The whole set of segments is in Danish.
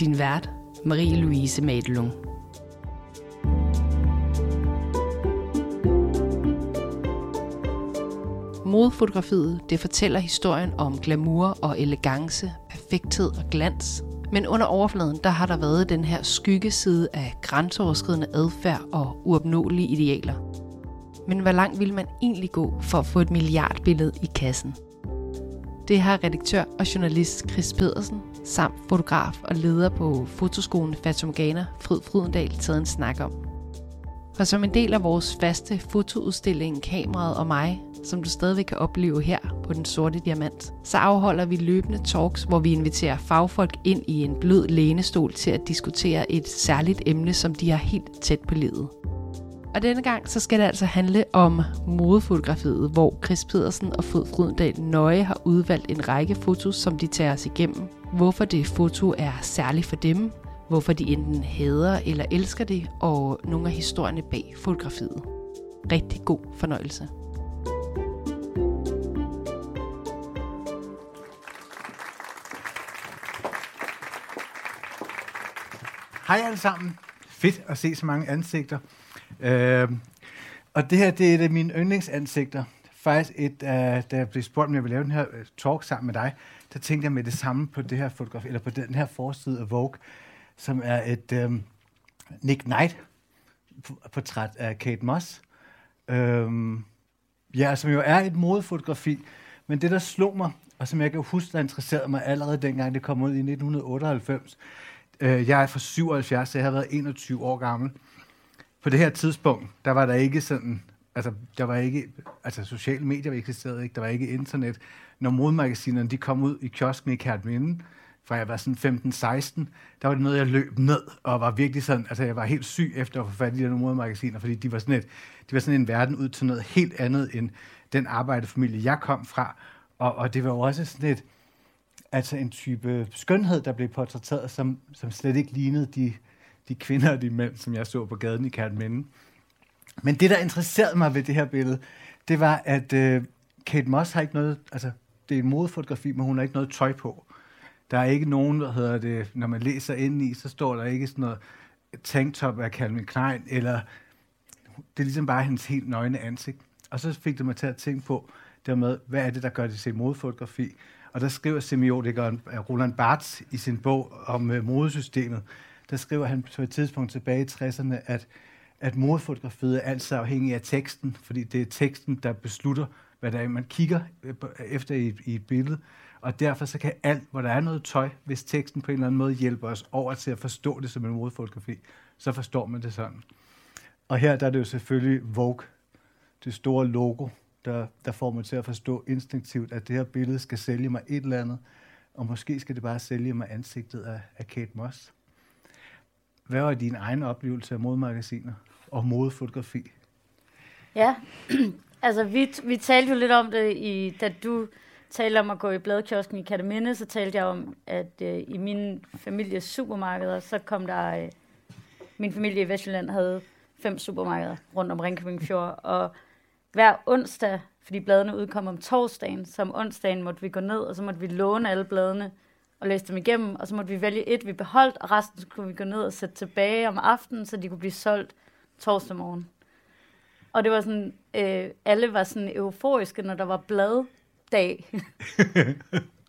Din vært, Marie Louise Madelung. Modefotografiet, det fortæller historien om glamour og elegance, perfekthed og glans. Men under overfladen, der har der været den her skyggeside af grænseoverskridende adfærd og uopnåelige idealer. Men hvor langt ville man egentlig gå for at få et milliardbillede i kassen? Det har redaktør og journalist Chris Pedersen, samt fotograf og leder på Fotoskolen Fatamorgana, Fryd Frydendahl, taget en snak om. Og som en del af vores faste fotoudstilling Kameret og mig, som du stadigvæk kan opleve her på Den Sorte Diamant, så afholder vi løbende talks, hvor vi inviterer fagfolk ind i en blød lænestol til at diskutere et særligt emne, som de har helt tæt på livet. Og denne gang så skal det altså handle om modefotografiet, hvor Chris Pedersen og Fryd Frydendahl nøje har udvalgt en række fotos, som de tager os igennem. Hvorfor det foto er særligt for dem, hvorfor de enten hader eller elsker det, og nogle af historierne bag fotografiet. Rigtig god fornøjelse. Hej alle sammen. Fedt at se så mange ansigter. Og det her, det er et af mine yndlingsansigter. Faktisk da jeg blev spurgt, om jeg ville lave den her talk sammen med dig, der tænkte jeg med det samme på det her fotografi, eller på den her forside af Vogue, som er et Nick Knight-portræt af Kate Moss. Som jo er et modefotografi, men det der slog mig, og som jeg kan huske, der interesserede mig allerede dengang det kom ud i 1998. Jeg er fra 77, så jeg har været 21 år gammel. På det her tidspunkt, der var der ikke sådan, altså der var ikke, altså sociale medier eksisterede ikke, der var ikke internet. Når modemagasinerne, de kom ud i kiosken i Kærteminde, fra jeg var sådan 15-16, der var det noget, jeg løb ned, og var virkelig sådan, altså jeg var helt syg efter at få fat i de der modemagasiner, fordi de var sådan en verden ud til noget helt andet end den arbejderfamilie, jeg kom fra. Og det var også sådan et, altså en type skønhed, der blev portrætteret, som slet ikke lignede de kvinder og de mænd, som jeg så på gaden i Kærteminde. Men det, der interesserede mig ved det her billede, det var, at Kate Moss har ikke noget, altså det er en modefotografi, men hun har ikke noget tøj på. Der er ikke nogen, der hedder det, når man læser indeni, så står der ikke sådan noget tanktop af Calvin Klein, eller det er ligesom bare hendes helt nøgne ansigt. Og så fik det mig til at tænke på, dermed, hvad er det, der gør det til modefotografi? Og der skriver semiotikeren Roland Barthes i sin bog om modesystemet, der skriver han på et tidspunkt tilbage i 60'erne, at modefotografiet er altså afhængig af teksten, fordi det er teksten, der beslutter, hvad der er, man kigger efter i et billede. Og derfor så kan alt, hvor der er noget tøj, hvis teksten på en eller anden måde hjælper os over til at forstå det som en modefotografi, så forstår man det sådan. Og her der er det jo selvfølgelig Vogue, det store logo, der får mig til at forstå instinktivt, at det her billede skal sælge mig et eller andet, og måske skal det bare sælge mig ansigtet af Kate Moss. Hvad var din egen oplevelse af modemagasiner og modefotografi? Ja, altså vi talte jo lidt om det, da du talte om at gå i bladkiosken i Kærteminde, så talte jeg om, at i min families supermarkeder, så kom der... min familie i Vestjylland havde 5 supermarkeder rundt om Ringkøbing Fjord, og hver onsdag, fordi bladene udkom om torsdagen, så om onsdagen måtte vi gå ned, og så måtte vi låne alle bladene og læse dem igennem, og så måtte vi vælge et, vi beholdt, og resten skulle vi gå ned og sætte tilbage om aftenen, så de kunne blive solgt torsdag morgen. Og det var sådan, alle var sådan euforiske, når der var bladdag.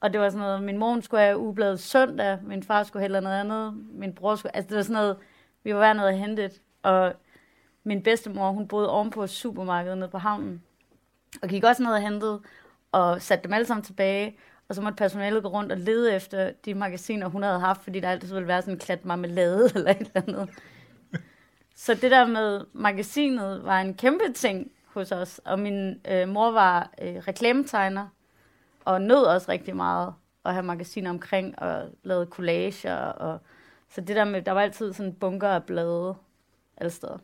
Og det var sådan noget, min mor skulle have ugebladet søndag, min far skulle have noget andet, min bror skulle... Altså det var sådan noget, vi var hver nede og hentet, og min bedstemor, hun boede ovenpå supermarkedet nede på havnen, og gik også ned og hentede, og satte dem alle sammen tilbage, og så måtte personalet gå rundt og lede efter de magasiner, hun havde haft, fordi der altid ville være sådan en klat marmelade eller et eller andet. Så det der med magasinet var en kæmpe ting hos os, og min mor var reklametegner, og nød også rigtig meget at have magasiner omkring, og lavede collager, og Så det der med, der var altid sådan bunker af blade alle steder.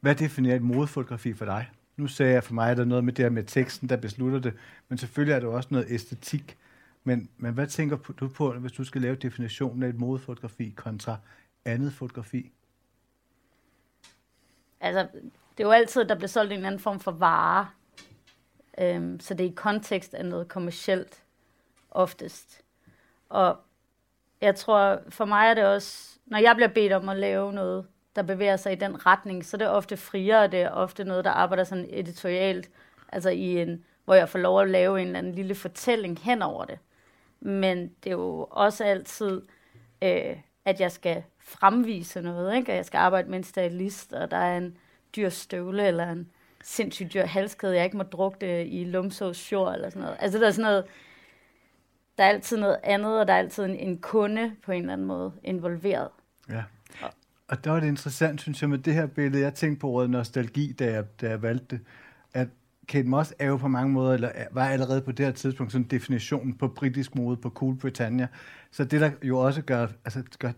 Hvad definerer et modefotografi for dig? Nu sagde jeg for mig, at der er noget med det her med teksten, der beslutter det, men selvfølgelig er der også noget æstetik. Men hvad tænker du på, hvis du skal lave definitionen af et modefotografi kontra andet fotografi? Altså, det er jo altid, at der bliver solgt en anden form for vare. Så det er i kontekst af noget kommercielt oftest. Og jeg tror, for mig er det også, når jeg bliver bedt om at lave noget, der bevæger sig i den retning, så det er ofte friere, det er ofte noget, der arbejder sådan editorialt, altså i en, hvor jeg får lov at lave en eller anden lille fortælling hen over det. Men det er jo også altid, at jeg skal fremvise noget, ikke? Og jeg skal arbejde med en stylist, og der er en dyr støvle, eller en sindssygt dyr halskæde, jeg ikke må drukte i Lumsås short, eller sådan noget. Altså der er sådan noget, der er altid noget andet, og der er altid en kunde på en eller anden måde involveret. Ja. Og der var det interessant, synes jeg, med det her billede. Jeg tænkte på ordet nostalgi, da jeg valgte det, at Kate Moss er jo på mange måder, eller var allerede på det her tidspunkt, sådan definitionen på britisk mode, på Cool Britannia. Så det, der jo også gør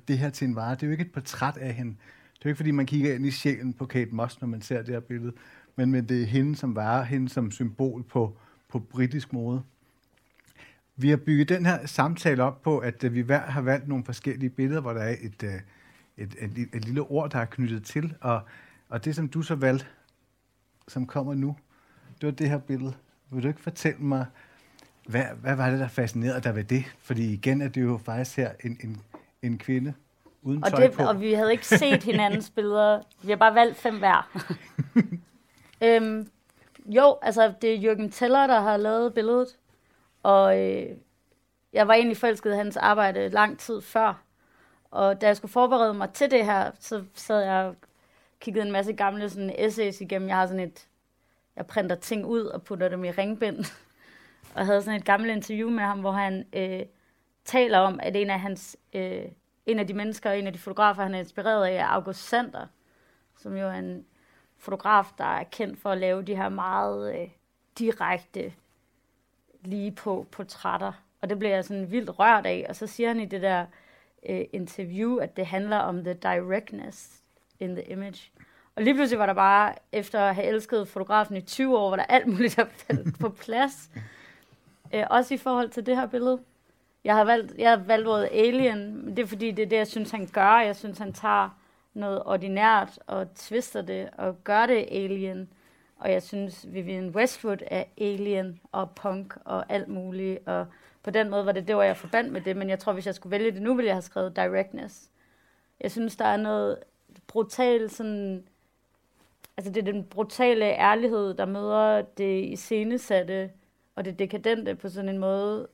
det her til en vare, det er jo ikke et portræt af hende. Det er jo ikke, fordi man kigger ind i sjælen på Kate Moss, når man ser det her billede, men det er hende som vare, hende som symbol på britisk mode. Vi har bygget den her samtale op på, at vi hver har valgt nogle forskellige billeder, hvor der er et lille ord, der er knyttet til, og det, som du så valgte, som kommer nu, det var det her billede. Vil du ikke fortælle mig, hvad var det, der fascinerede dig ved det? Fordi igen er det jo faktisk her en kvinde uden tøj på. Og vi havde ikke set hinandens billeder. Vi har bare valgt 5 hver. Jo, altså det er Jürgen Teller, der har lavet billedet, og jeg var egentlig forelsket i hans arbejde lang tid før. Og da jeg skulle forberede mig til det her, så sad jeg og kiggede en masse gamle sådan essays igennem. Jeg printer ting ud og putter dem i ringbind. Og havde sådan et gammelt interview med ham, hvor han taler om, at en af de fotografer, han er inspireret af, er August Sander, som jo er en fotograf, der er kendt for at lave de her meget direkte, lige på portrætter. Og det blev jeg sådan vildt rørt af. Og så siger han i det der interview, at det handler om the directness in the image. Og lige pludselig var der bare, efter at have elsket fotografen i 20 år, hvor der alt muligt der faldt på plads. Også i forhold til det her billede. Jeg har valgt ordet alien, men det er fordi, det er det, jeg synes, han gør. Jeg synes, han tager noget ordinært og twister det og gør det alien. Og jeg synes, Vivienne Westwood er alien og punk og alt muligt. Og på den måde var det var jeg forbandt med det, men jeg tror, hvis jeg skulle vælge det nu, ville jeg have skrevet directness. Jeg synes, der er noget brutalt sådan. Altså det er den brutale ærlighed, der møder det iscenesatte og det dekadente på sådan en måde,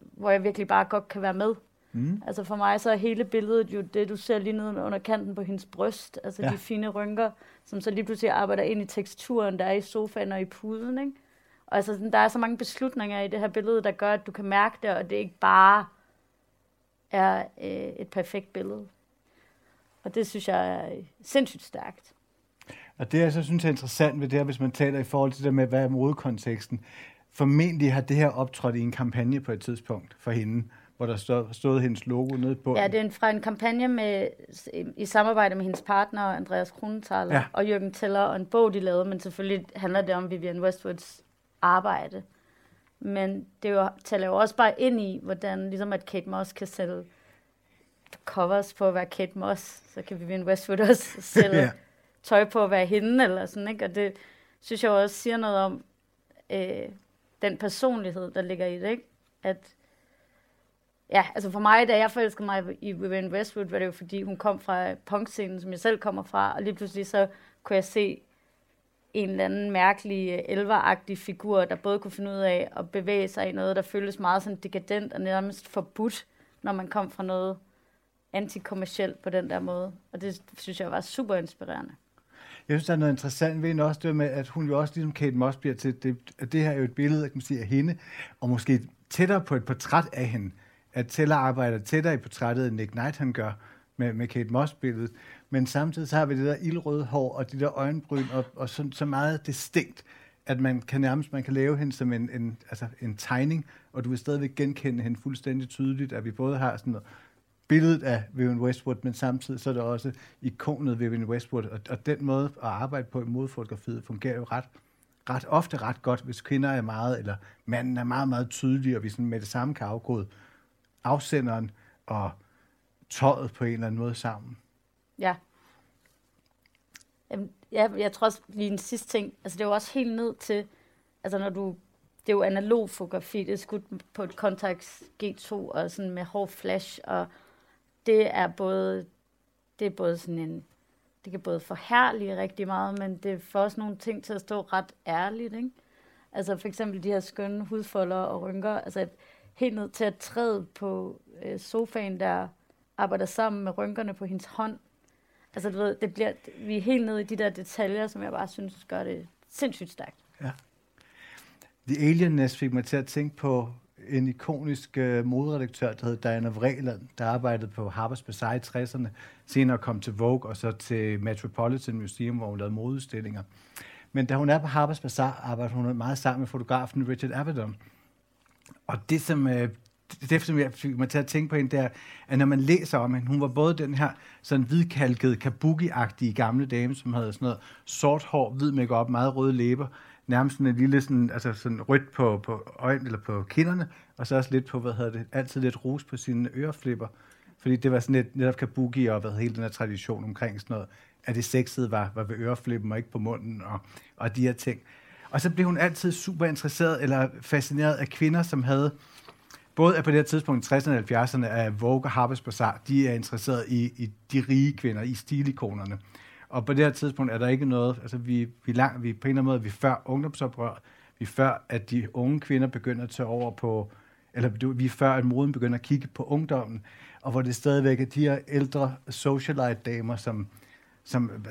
hvor jeg virkelig bare godt kan være med. Mm. Altså for mig så er hele billedet jo det, du ser lige nede under kanten på hendes bryst, altså de fine rynker, som så lige pludselig arbejder ind i teksturen, der er i sofaen og i puden, ikke? Og altså sådan, der er så mange beslutninger i det her billede, der gør, at du kan mærke det, og det ikke bare er et perfekt billede. Og det synes jeg er sindssygt stærkt. Og det, jeg så synes er interessant ved det her, hvis man taler i forhold til det med, hvad er modekonteksten. Formentlig har det her optrådt i en kampagne på et tidspunkt for hende, hvor der stod hendes logo nede på. Ja, det er fra en kampagne med, i samarbejde med hendes partner, Andreas Kronenthaler og Jürgen Teller, og en bog, de lavede, men selvfølgelig handler det om Vivienne Westwoods arbejde. Men det taler jo også bare ind i, hvordan ligesom at Kate Moss kan sælge covers på at være Kate Moss, så kan Vivienne Westwood også sælge tøj på at være hende, eller sådan, ikke? Og det synes jeg også siger noget om den personlighed, der ligger i det, ikke? At, ja, altså for mig, da jeg forelskede mig i Vivienne Westwood, var det jo fordi, hun kom fra punkscenen, som jeg selv kommer fra, og lige pludselig så kunne jeg se en eller anden mærkelig, elveragtig figur, der både kunne finde ud af at bevæge sig i noget, der føles meget sådan dekadent og nærmest forbudt, når man kom fra noget antikommercielt på den der måde. Og det synes jeg var super inspirerende. Jeg synes, der er noget interessant ved hende også, det med, at hun jo også ligesom Kate Moss bliver til, at det her er jo et billede, kan man sige, af hende, og måske tættere på et portræt af hende, at Teller arbejder tættere i portrættet, end Nick Knight han gør med Kate Moss-billedet. Men samtidig så har vi det der ildrøde hår og de der øjenbryn, og så meget distinkt, at man kan lave hende som en tegning, og du vil stadigvæk genkende hende fuldstændig tydeligt, at vi både har sådan noget billedet af Vivienne Westwood, men samtidig så er det også ikonet Vivienne Westwood, og den måde at arbejde på i modefotografiet fungerer jo ret ofte ret godt, hvis kvinder er meget, eller manden er meget, meget tydelig, og vi sådan med det samme kan afkode afsenderen og tøjet på en eller anden måde sammen. Ja. Jeg tror også lige en sidste ting, altså det er jo også helt ned til, altså når du, det er jo analog fotografi, det er skudt på et Contax G2 og sådan med hård flash, og det er både sådan en, det kan både forherlige rigtig meget, men det får også nogle ting til at stå ret ærligt, ikke? Altså for eksempel de her skønne hudfolder og rynker, altså helt ned til at træde på sofaen, der arbejder sammen med rynkerne på hendes hånd. Altså du ved, det bliver, vi er helt nede i de der detaljer, som jeg bare synes gør det sindssygt stærkt. Ja. The Alienness fik mig til at tænke på en ikonisk moderedaktør, der hed Diana Vreeland, der arbejdede på Harper's Bazaar i 60'erne, senere kom til Vogue og så til Metropolitan Museum, hvor hun lavede modeudstillinger. Men da hun er på Harper's Bazaar, arbejder hun meget sammen med fotografen Richard Avedon. Og det som jeg fik mig til at tænke på hende, der, at når man læser om hende, hun var både den her sådan hvidkalkede, kabuki-agtige gamle dame, som havde sådan noget sort hår, hvid makeup, meget røde læber, nærmest sådan en lille sådan, altså sådan rødt på øjnene eller på kinderne, og så også lidt på, altid lidt rouge på sine øreflipper, fordi det var sådan lidt netop kabuki og hele den her tradition omkring sådan noget, at det sexede var ved øreflippen og ikke på munden og de her ting. Og så blev hun altid super interesseret eller fascineret af kvinder, som havde både på det her tidspunkt, 60'erne og 70'erne, af Vogue og Harper's Bazaar, de er interesseret i de rige kvinder, i stilikonerne. Og på det her tidspunkt er der ikke noget, altså vi på en eller anden måde, vi før ungdomsoprør, vi før, at de unge kvinder begynder at tage over på, eller vi før, at moden begynder at kigge på ungdommen, og hvor det stadigvæk er de her ældre socialite-damer,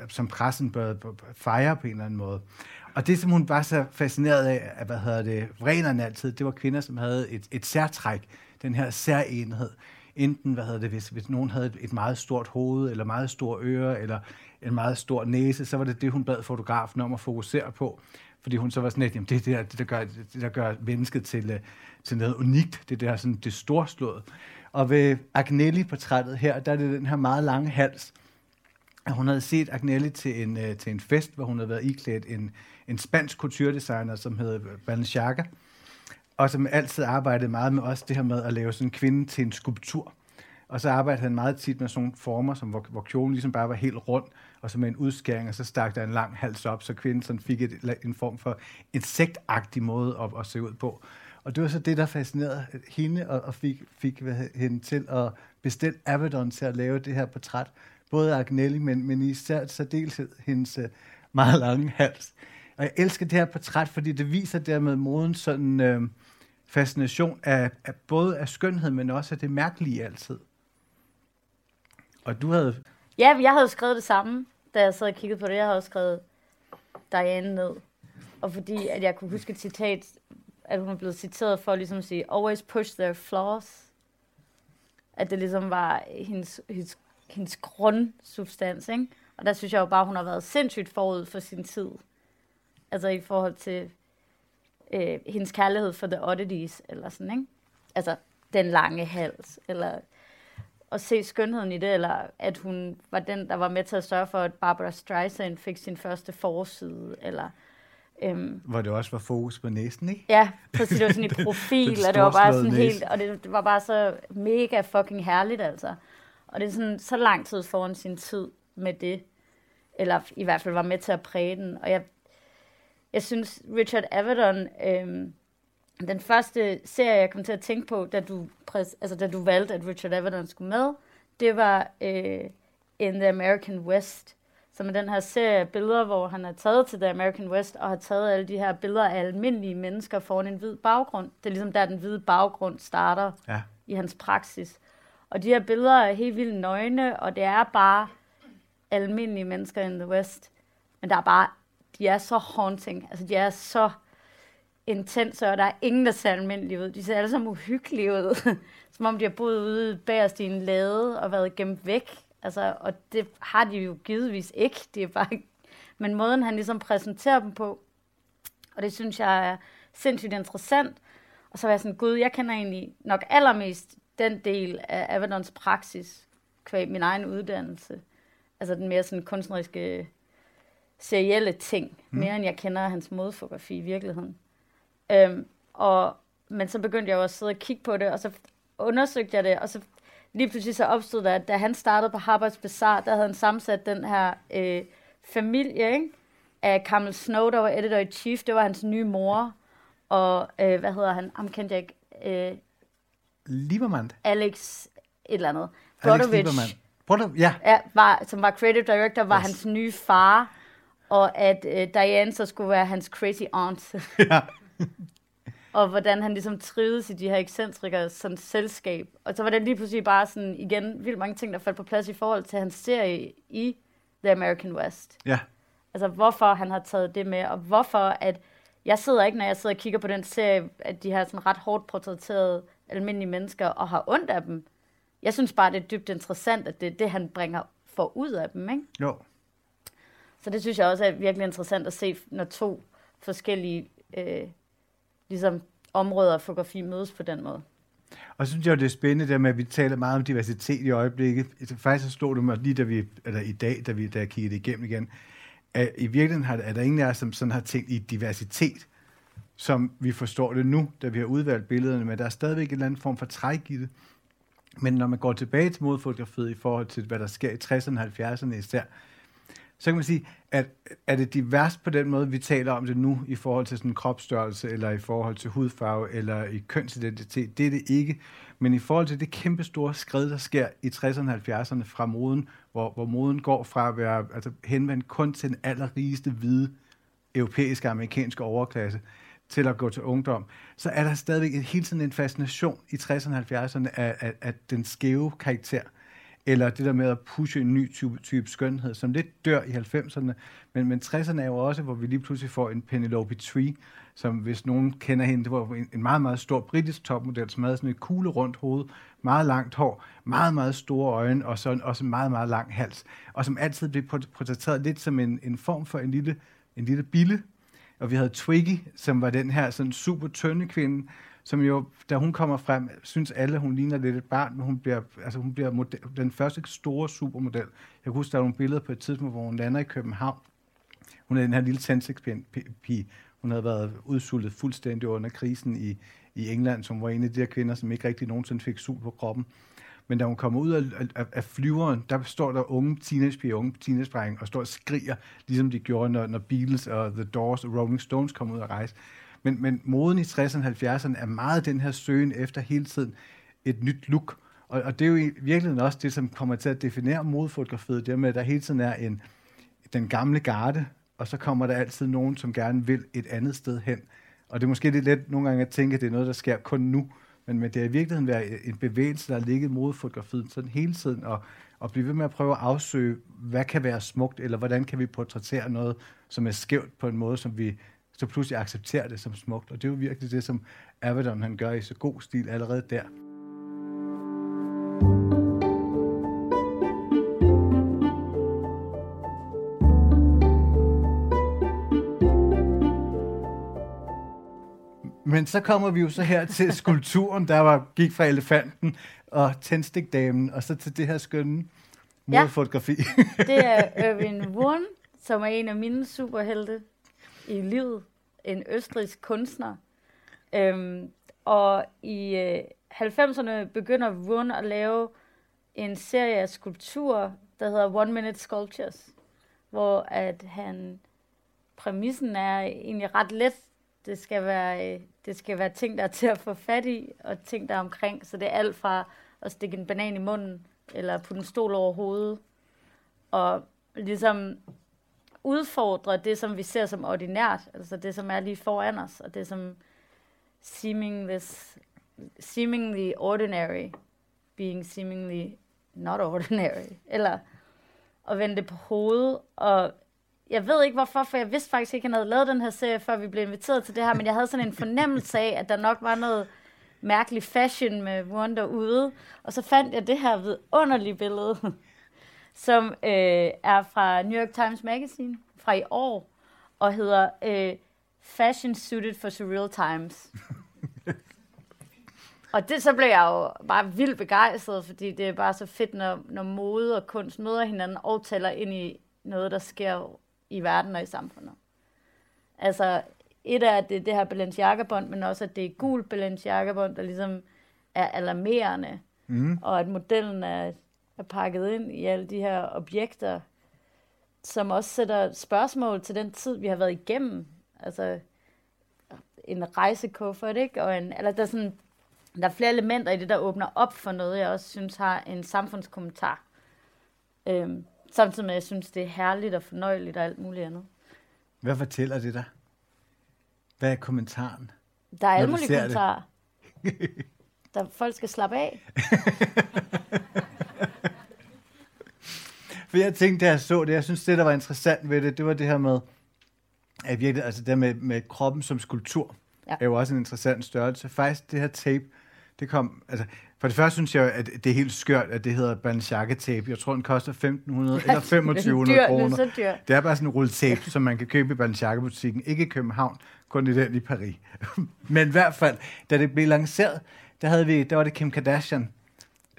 som pressen bør fejre på en eller anden måde. Og det, som hun var så fascineret af, at, vrenerne altid, det var kvinder, som havde et særtræk, den her særenhed. Enten, hvis nogen havde et meget stort hoved, eller meget store ører, eller en meget stor næse, så var det det, hun bad fotografen om at fokusere på. Fordi hun så var sådan, at jamen, det der gør mennesket til noget unikt, det der sådan, det storslået. Og ved Agnelli-portrættet her, der er det den her meget lange hals. Hun havde set Agnelli til en fest, hvor hun havde været iklædt en spansk couture-designer, som hedder Balenciaga, og som altid arbejdede meget med også det her med at lave sådan en kvinde til en skulptur. Og så arbejdede han meget tit med sådan nogle former, som, hvor kjolen ligesom bare var helt rund, og så med en udskæring, og så stak der en lang hals op, så kvinden sådan fik en form for insektagtig måde at se ud på. Og det var så det, der fascinerede hende, og fik hende til at bestille Avedon til at lave det her portræt, både Agnelli, men især særdeleshed hendes meget lange hals. Og jeg elsker det her portræt, fordi det viser dermed modens sådan fascination af både af skønhed, men også af det mærkelige altid. Og du havde... Ja, jeg havde skrevet det samme, da jeg sad og kiggede på det. Jeg havde også skrevet Diane ned. Og fordi at jeg kunne huske et citat, at hun er blevet citeret for ligesom at sige, always push their flaws. At det ligesom var hendes grundsubstans, ikke? Og der synes jeg jo bare, hun har været sindssygt forud for sin tid. Altså i forhold til hendes kærlighed for the oddities, eller sådan, ikke? Altså den lange hals, eller at se skønheden i det, eller at hun var den, der var med til at sørge for, at Barbara Streisand fik sin første forside, eller... Hvor det også var fokus på næsen, ikke? Ja, præcis, det var sådan et profil, og det var bare sådan helt... Og det var bare så mega fucking herligt, altså. Og det er sådan så lang tid foran sin tid med det, eller i hvert fald var med til at præge den. Og jeg synes, Richard Avedon, den første serie, jeg kom til at tænke på, da du valgte, at Richard Avedon skulle med, det var In the American West, som er den her serie billeder, hvor han har taget til The American West, og har taget alle de her billeder af almindelige mennesker foran en hvid baggrund. Det er ligesom der, den hvide baggrund starter i hans praksis. Og de her billeder er helt vildt nøgne, og det er bare almindelige mennesker in the West. Men der er bare, de er så haunting, altså de er så intense, og der er ingen, der ser almindelige ud. De ser alle sammen uhyggelige ud, som om de har boet ude bagerst i en lade og været gemt væk. Altså, og det har de jo givetvis ikke. Det er bare, men måden, han ligesom præsenterer dem på, og det synes jeg er sindssygt interessant. Og så var jeg sådan, gud, jeg kender egentlig nok allermest den del af Avedons praksis, kvæg min egen uddannelse, altså den mere sådan kunstneriske, serielle ting, mere end jeg kender hans modefotografi i virkeligheden. Men så begyndte jeg jo at sidde og kigge på det, og så undersøgte jeg det, og så lige pludselig så opstod der, at da han startede på Harper's Bazaar, der havde han sammensat den her familie, ikke? Af Kamel Snow, der var editor-in-chief, det var hans nye mor, og hvad hedder han? Ham kendte jeg ikke. Lieberman. Alex et eller andet. Brodovic. Ja, som var creative director, var hans nye far, og at Diane så skulle være hans crazy aunt. Ja. Og hvordan han ligesom trivedes i de her ekscentrikere sådan selskab. Og så var det lige pludselig bare sådan, igen, vildt mange ting, der faldt på plads i forhold til hans serie i The American West. Ja. Altså, hvorfor han har taget det med, og hvorfor at jeg sidder ikke, når jeg sidder og kigger på den serie, at de har sådan ret hårdt portrætteret almindelige mennesker og har ondt af dem. Jeg synes bare, det er dybt interessant, at det er det, han bringer for ud af dem, ikke? Jo. Så det synes jeg også er virkelig interessant at se, når to forskellige ligesom områder af fotografi mødes på den måde. Og så synes jeg, det er spændende der med, at vi taler meget om diversitet i øjeblikket. Faktisk så slog det mig lige, da jeg kiggede det igennem igen, at i virkeligheden er der ingen af os, som sådan har tænkt i diversitet, som vi forstår det nu, da vi har udvalgt billederne, men der er stadigvæk en eller anden form for træk i det. Men når man går tilbage til modefotografiet i forhold til, hvad der sker i 60'erne og 70'erne især, så kan man sige, at er det diverst på den måde, vi taler om det nu, i forhold til sådan kropsstørrelse, eller i forhold til hudfarve, eller i kønsidentitet, det er det ikke. Men i forhold til det kæmpe store skred, der sker i 60'erne og 70'erne fra moden, hvor moden går fra at være altså henvendt kun til den allerrigeste hvide europæiske og amerikanske overklasse, til at gå til ungdom, så er der stadigvæk hele tiden en fascination i 60'erne og 70'erne af den skæve karakter, eller det der med at pushe en ny type skønhed, som lidt dør i 90'erne, men 60'erne er jo også, hvor vi lige pludselig får en Penelope Tree, som hvis nogen kender hende, det var en meget, meget stor britisk topmodel, som havde sådan et kugle rundt hoved, meget langt hår, meget, meget store øjne, og sådan også en meget, meget lang hals, og som altid blev portrætteret lidt som en form for en lille bille. Og vi havde Twiggy, som var den her sådan super tynde kvinde, som jo, da hun kommer frem, synes alle, hun ligner lidt et barn, men hun bliver model, den første store supermodel. Jeg kan huske, der var nogle billeder på et tidspunkt, hvor hun lander i København. Hun er den her lille tændstiks-pige. Hun havde været udsultet fuldstændig under krisen i England, som var en af de der kvinder, som ikke rigtig nogensinde fik sul på kroppen. Men da hun kommer ud af flyveren, der står der unge teenagepiger, unge teenage-drenge, og står og skriger, ligesom de gjorde, når Beatles og The Doors og Rolling Stones kom ud og rejse. Men moden i 60'erne og 70'erne er meget den her søgen efter hele tiden et nyt look. Og det er jo i virkeligheden også det, som kommer til at definere modefotografiet, dermed at der hele tiden er den gamle garde, og så kommer der altid nogen, som gerne vil et andet sted hen. Og det er måske lidt let nogle gange at tænke, at det er noget, der sker kun nu, men det har i virkeligheden været en bevægelse, der har ligget mod fotografien sådan hele tiden, og blive ved med at prøve at afsøge, hvad kan være smukt, eller hvordan kan vi portrættere noget, som er skævt på en måde, som vi så pludselig accepterer det som smukt. Og det er jo virkelig det, som Avedon han gør i så god stil allerede der. Men så kommer vi jo så her til skulpturen, gik fra elefanten og tændstikdamen, og så til det her skønne modefotografi. Ja, det er Irving Wurm, som er en af mine superhelte i livet. En østrigsk kunstner. Og i 90'erne begynder Wurm at lave en serie af skulpturer, der hedder One Minute Sculptures, hvor at præmissen er egentlig ret let. Det skal være ting, der er til at få fat i, og ting, der er omkring. Så det er alt fra at stikke en banan i munden, eller putte en stol over hovedet, og ligesom udfordre det, som vi ser som ordinært, altså det, som er lige foran os, og det, som seemingly ordinary, being seemingly not ordinary, eller at vende det på hovedet, og jeg ved ikke hvorfor, for jeg vidste faktisk ikke, at han havde lavet den her serie, før vi blev inviteret til det her, men jeg havde sådan en fornemmelse af, at der nok var noget mærkelig fashion med Wurm derude. Og så fandt jeg det her vidunderlige billede, som er fra New York Times Magazine fra i år, og hedder Fashion Suited for Surreal Times. Og det, så blev jeg jo bare vildt begejstret, fordi det er bare så fedt, når mode og kunst møder hinanden og tæller ind i noget, der sker i verden og i samfundet. Altså, et er, at det er det her Balenciaga-bånd, men også, at det er gul Balenciaga-bånd, der ligesom er alarmerende. Mm. Og at modellen er pakket ind i alle de her objekter, som også sætter spørgsmål til den tid, vi har været igennem. Altså, en rejsekuffert, ikke? Og der er flere elementer i det, der åbner op for noget, jeg også synes har en samfundskommentar. Samtidig med, jeg synes, det er herligt og fornøjeligt og alt muligt andet. Hvad fortæller det dig? Hvad er kommentaren? Der er alle mulige kommentarer. Der folk skal slappe af. For jeg tænkte, da jeg så det, jeg synes, det, der var interessant ved det, det var det her med, at virkelig, altså det med kroppen som skulptur. Ja. Er jo også en interessant størrelse. Faktisk, det her tape, det kom... Altså, for det første synes jeg, at det er helt skørt, at det hedder Balenciaga-tape. Jeg tror, den koster 1.500 eller 2.500 kroner. Det er bare sådan en rulle tape, som man kan købe i Balenciaga-butikken. Ikke i København, kun i den i Paris. Men i hvert fald, da det blev lanceret, der var det Kim Kardashian,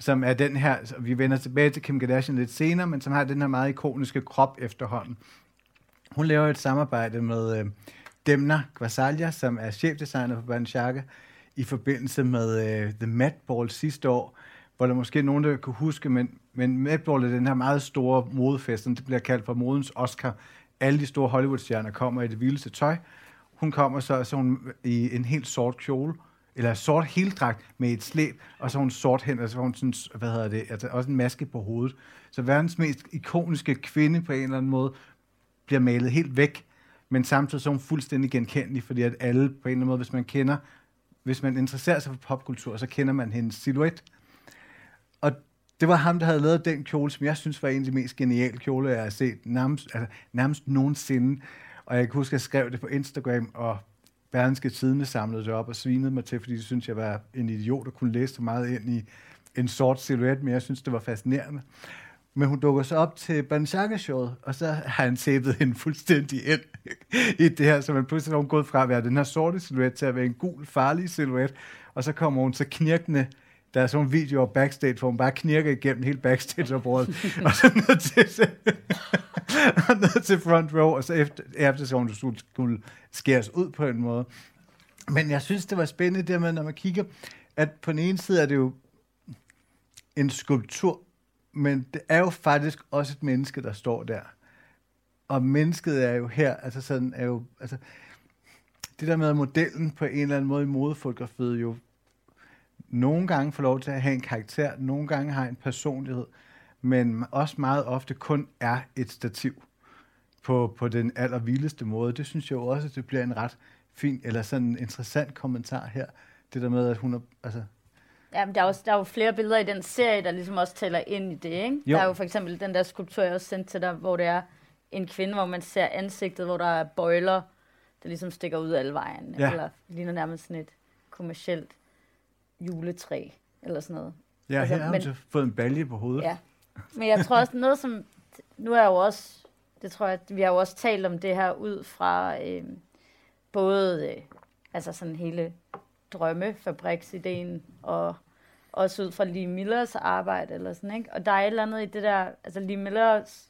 som er den her... Vi vender tilbage til Kim Kardashian lidt senere, men som har den her meget ikoniske krop efterhånden. Hun laver et samarbejde med... Demna Gvasalia, som er chefdesigner på Balenciaga, i forbindelse med The Met Ball sidste år, hvor der måske nogen, der kan huske, men Met Ball er den her meget store modefest, det bliver kaldt for modens Oscar. Alle de store Hollywood-stjerner kommer i det vildeste tøj. Hun kommer så hun i en helt sort kjole, eller sort heldragt med et slæb, og så hun sort hænder, så hun sådan, altså også en maske på hovedet. Så verdens mest ikoniske kvinde på en eller anden måde bliver malet helt væk, men samtidig så er hun fuldstændig genkendelig, fordi at alle på en eller anden måde, hvis man interesserer sig for popkultur, så kender man hendes silhuet. Og det var ham, der havde lavet den kjole, som jeg synes var en af de mest geniale kjoler, jeg har set nærmest nogensinde. Og jeg kan huske, at jeg skrev det på Instagram, og Berlingske Tidende samlede det op og svinede mig til, fordi de syntes, jeg var en idiot og kunne læse så meget ind i en sort silhuet, men jeg synes, det var fascinerende. Men hun dukker så op til Balenciaga-showet, og så har han tæppet hende fuldstændig ind i det her, så man pludselig har hun gået fra at være den her sorte silhuet til at være en gul, farlig silhuet, og så kommer hun så knirkende, der er sådan en video af backstage, hvor hun bare knirker igennem hele backstage-området, og så ned til front row, og så efter så hun skulle skæres ud på en måde. Men jeg synes, det var spændende der med, når man kigger, at på den ene side er det jo en skulptur, men det er jo faktisk også et menneske, der står der. Og mennesket er jo her, altså sådan er jo, altså det der med modellen på en eller anden måde i modefotografiet jo nogle gange får lov til at have en karakter, nogle gange har en personlighed, men også meget ofte kun er et stativ på den allervildeste måde. Det synes jeg jo også, at det bliver en ret fin, eller sådan en interessant kommentar her, det der med, at hun er, altså... Jamen, der er jo flere billeder i den serie, der ligesom også tæller ind i det, ikke? Jo. Der er jo for eksempel den der skulptur, jeg også sendte til dig, hvor det er en kvinde, hvor man ser ansigtet, hvor der er bøjler, der ligesom stikker ud alle vejen. Ja. Eller ligner nærmest sådan et kommercielt juletræ, eller sådan noget. Ja, altså, her har hun så fået en balje på hovedet. Ja, men jeg tror også noget, som... Nu er jo også... Det tror jeg, vi har jo også talt om det her ud fra både... altså sådan hele... drømmefabriksideen, og også ud fra Lee Millers arbejde, eller sådan, ikke? Og der er et eller andet i det der, altså Lee Millers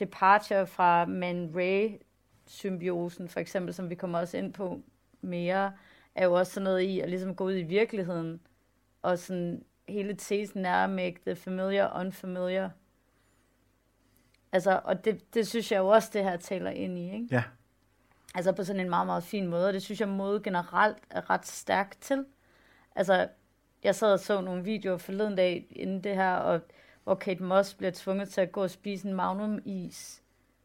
departure fra Man Ray-symbiosen, for eksempel, som vi kommer også ind på mere, er jo også sådan noget i, at ligesom gå ud i virkeligheden, og sådan hele tesen er at make the familiar unfamiliar. Altså, og det synes jeg jo også, det her taler ind i, ikke? Ja. Altså på sådan en meget, meget fin måde, og det synes jeg, mode generelt er ret stærk til. Altså, jeg sad og så nogle videoer forleden dag inden det her, og hvor Kate Moss bliver tvunget til at gå og spise en magnumis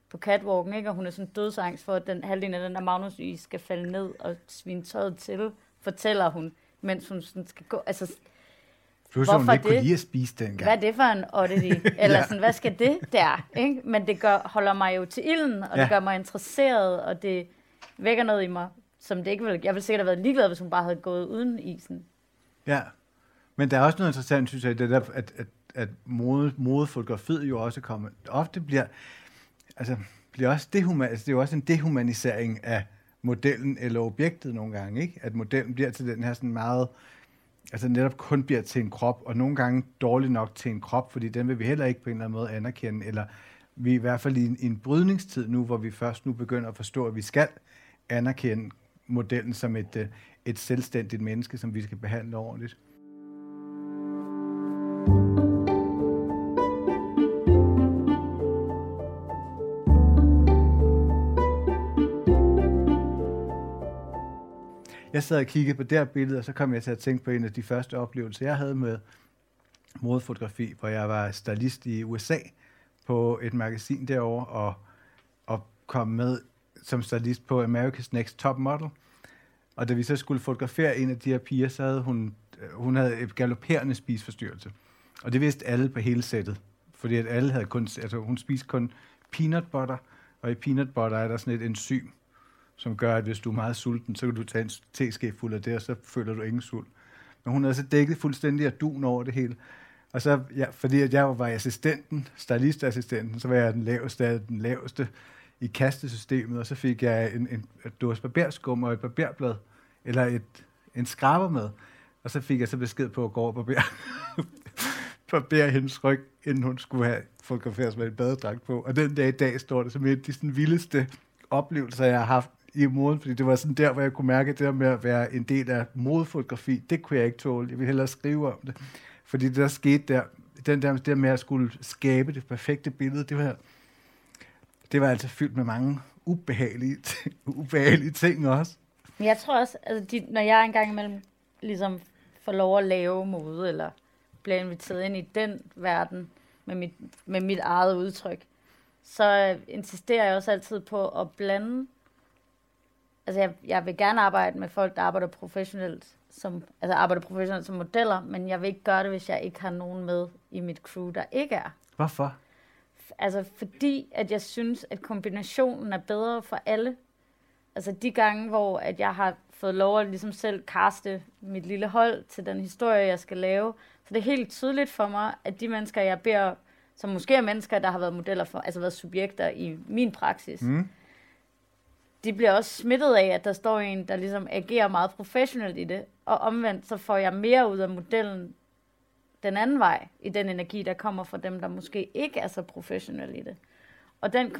på catwalken, ikke? Og hun er sådan dødsangst for, at den halvdelen af den der magnumis skal falde ned og svine tøjet til, fortæller hun, mens hun sådan skal gå. Altså, plus, hvorfor hun ikke det? Kunne lide at spise dengang. Hvad er det for en oddity? Eller ja. Sådan, hvad skal det der? Ikke? Men det holder mig jo til ilden, og ja. Det gør mig interesseret, og det... vækker noget i mig, som det ikke ville... Jeg ville sikkert have været ligeglad, hvis hun bare havde gået uden isen. Ja, men der er også noget interessant, synes jeg, det der, at modefotografiet jo også kommer... Ofte bliver også det er jo også en dehumanisering af modellen eller objektet nogle gange, ikke? At modellen bliver til den her sådan meget altså netop kun bliver til en krop, og nogle gange dårligt nok til en krop, fordi den vil vi heller ikke på en eller anden måde anerkende, eller vi er i hvert fald i en brydningstid nu, hvor vi først nu begynder at forstå, at vi skal anerkende modellen som et selvstændigt menneske, som vi skal behandle ordentligt. Jeg sad og kiggede på det her billede, og så kom jeg til at tænke på en af de første oplevelser, jeg havde med modefotografi, hvor jeg var stylist i USA på et magasin derovre, og kom med som stylist på America's Next Top Model. Og da vi så skulle fotografere en af de her piger, så havde hun havde et galopperende spiseforstyrrelse. Og det vidste alle på hele sættet, fordi at alle havde hun spiste kun peanut butter, og i peanut butter er der sådan et enzym, som gør, at hvis du er meget sulten, så kan du tage en teske fuld af det, og så føler du ingen sult. Men hun havde så dækket fuldstændig af dun over det hele. Og så, ja, fordi at jeg var assistenten, stylistassistenten, så var jeg den laveste i kastesystemet, og så fik jeg en dåse barberskum og et barberblad, eller en skraber med, og så fik jeg så besked på at gå og barbere hendes ryg, inden hun skulle have fotograferes med en badedragt på. Og den dag i dag står det som en af de sådan vildeste oplevelser, jeg har haft i moden, fordi det var sådan der, hvor jeg kunne mærke, det der med at være en del af modefotografi, det kunne jeg ikke tåle. Jeg ville hellere skrive om det. Fordi det, der skete der, det der med at skulle skabe det perfekte billede, det var altså fyldt med mange ubehagelige ting også. Men jeg tror også, altså når jeg engang imellem ligesom får lov at lave mode, eller bliver inviteret ind i den verden med mit eget udtryk, så insisterer jeg også altid på at blande. Altså, jeg vil gerne arbejde med folk, der arbejder professionelt, som modeller, men jeg vil ikke gøre det, hvis jeg ikke har nogen med i mit crew, der ikke er. Hvorfor? Altså, fordi at jeg synes, at kombinationen er bedre for alle. Altså, de gange, hvor at jeg har fået lov at ligesom selv kaste mit lille hold til den historie, jeg skal lave, så det er helt tydeligt for mig, at de mennesker, jeg beder, som måske er mennesker, der har været modeller for, altså været subjekter i min praksis, de bliver også smittet af, at der står en, der ligesom agerer meget professionelt i det, og omvendt, så får jeg mere ud af modellen den anden vej, i den energi, der kommer fra dem, der måske ikke er så professionelle i det. Og den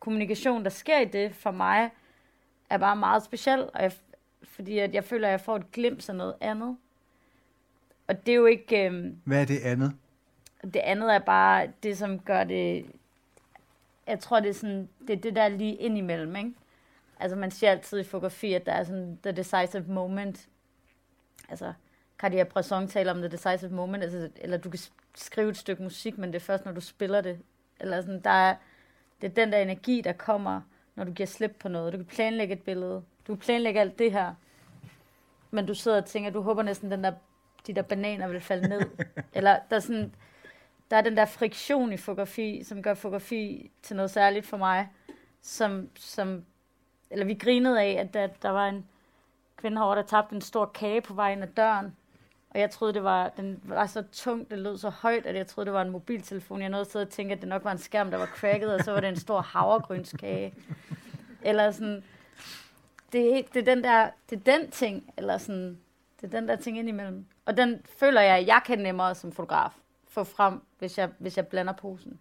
kommunikation, der sker i det, for mig, er bare meget speciel, og fordi at jeg føler, at jeg får et glimt af noget andet. Og det er jo ikke... Hvad er det andet? Det andet er bare det, som gør det... Jeg tror, det er sådan, det er det, der er lige indimellem, ikke? Altså, man siger altid i fotografi, at der er sådan the decisive moment. Altså, Cartier Bresson taler om the decisive moment, altså, eller du kan skrive et stykke musik, men det er først, når du spiller det. Eller sådan, det er den der energi, der kommer, når du giver slip på noget. Du kan planlægge et billede. Du kan planlægge alt det her. Men du sidder og tænker, du håber næsten, de der bananer vil falde ned. Eller der er sådan... Der er den der friktion i fotografi, som gør fotografi til noget særligt for mig, eller vi grinede af, at der var en kvinde herovre, der tabte en stor kage på vejen af døren, og jeg troede, den var så tung, det lød så højt, at jeg troede, det var en mobiltelefon. Jeg nåede at sidde og tænke, at det nok var en skærm, der var cracket, og så var det en stor havregrynskage. Eller sådan, det er den der ting indimellem. Og den føler jeg kan nemmere som fotograf få frem, hvis jeg blander posen.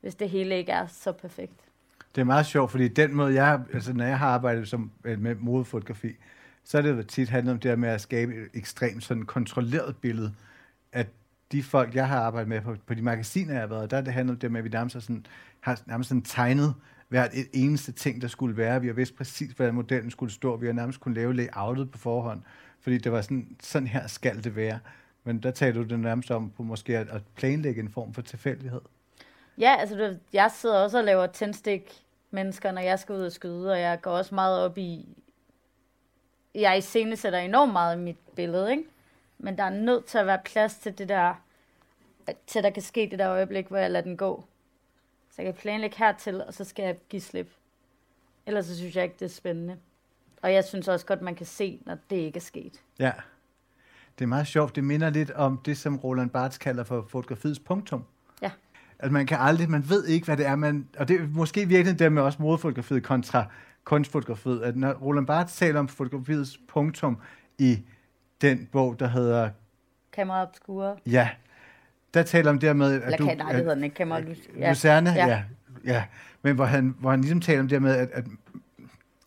Hvis det hele ikke er så perfekt. Det er meget sjovt, fordi den måde, når jeg har arbejdet med modefotografi, så er det jo tit handlet om det her med at skabe et ekstremt sådan kontrolleret billede. At de folk, jeg har arbejdet med på de magasiner, jeg har været, der er det handlet om det med, at vi nærmest sådan tegnet hvert et eneste ting, der skulle være. Vi har vidst præcis, hvordan modellen skulle stå. Vi har nærmest kunnet lave layoutet på forhånd. Fordi det var sådan her skal det være. Men der taler du det nærmest om på måske at planlægge en form for tilfældighed. Ja, altså jeg sidder også og laver tændstik-mennesker, når jeg skal ud og skyde, og jeg går også meget op i... Jeg iscenesætter enormt meget i mit billede, ikke? Men der er nødt til at være plads til det der... Til der kan ske det der øjeblik, hvor jeg lader den gå. Så jeg kan planlægge hertil, og så skal jeg give slip. Ellers så synes jeg ikke, det er spændende. Og jeg synes også godt, man kan se, når det ikke er sket. Ja. Det er meget sjovt. Det minder lidt om det, som Roland Barthes kalder for fotografiets punktum. Ja. At man kan aldrig, man ved ikke, hvad det er, og det er måske virkelig det med også modefotografiet kontra kunstfotografiet, at når Roland Barthes taler om fotografiets punktum i den bog, der hedder... Kameret Obscure. Ja. Der taler om det med... Eller nej, det hedder den ikke. Kameret Obscure. Lucerne, ja. Men hvor han ligesom taler om det med, at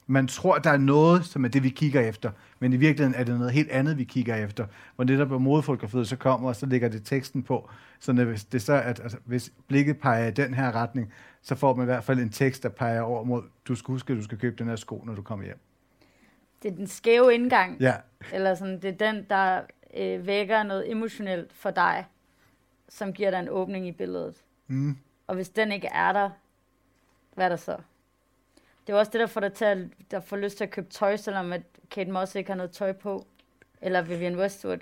man tror, der er noget, som er det, vi kigger efter. Men i virkeligheden er det noget helt andet, vi kigger efter. Hvor det der på modefotografiet så kommer, og så ligger det teksten på. Så hvis, det så, at, altså, hvis blikket peger i den her retning, så får man i hvert fald en tekst, der peger over mod, du skal huske, at du skal købe den her sko, når du kommer hjem. Det er den skæve indgang. Ja. Eller sådan, det er den, der vækker noget emotionelt for dig, som giver dig en åbning i billedet. Mm. Og hvis den ikke er der, hvad er der så? Det er også det, der får dig til der får lyst til at købe tøj, selvom at Kate Moss ikke har noget tøj på. Eller Vivienne Westwood.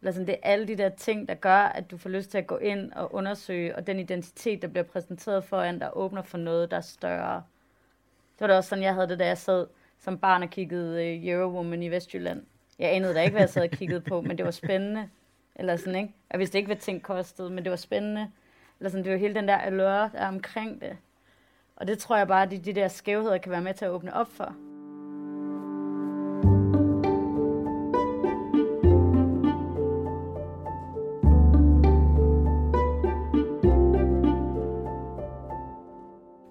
Eller sådan, det er alle de der ting, der gør, at du får lyst til at gå ind og undersøge, og den identitet, der bliver præsenteret foran dig, åbner for noget, der er større. Det var da også sådan, jeg havde det, da jeg sad som barn og kiggede Eurowoman i Vestjylland. Jeg anede da ikke, hvad jeg sad og kiggede på, men det var spændende. Eller sådan, ikke? Jeg vidste ikke, hvad ting kostede, men det var spændende. Eller sådan, det var hele den der allure, der er omkring det. Og det tror jeg bare, at de der skævheder kan være med til at åbne op for.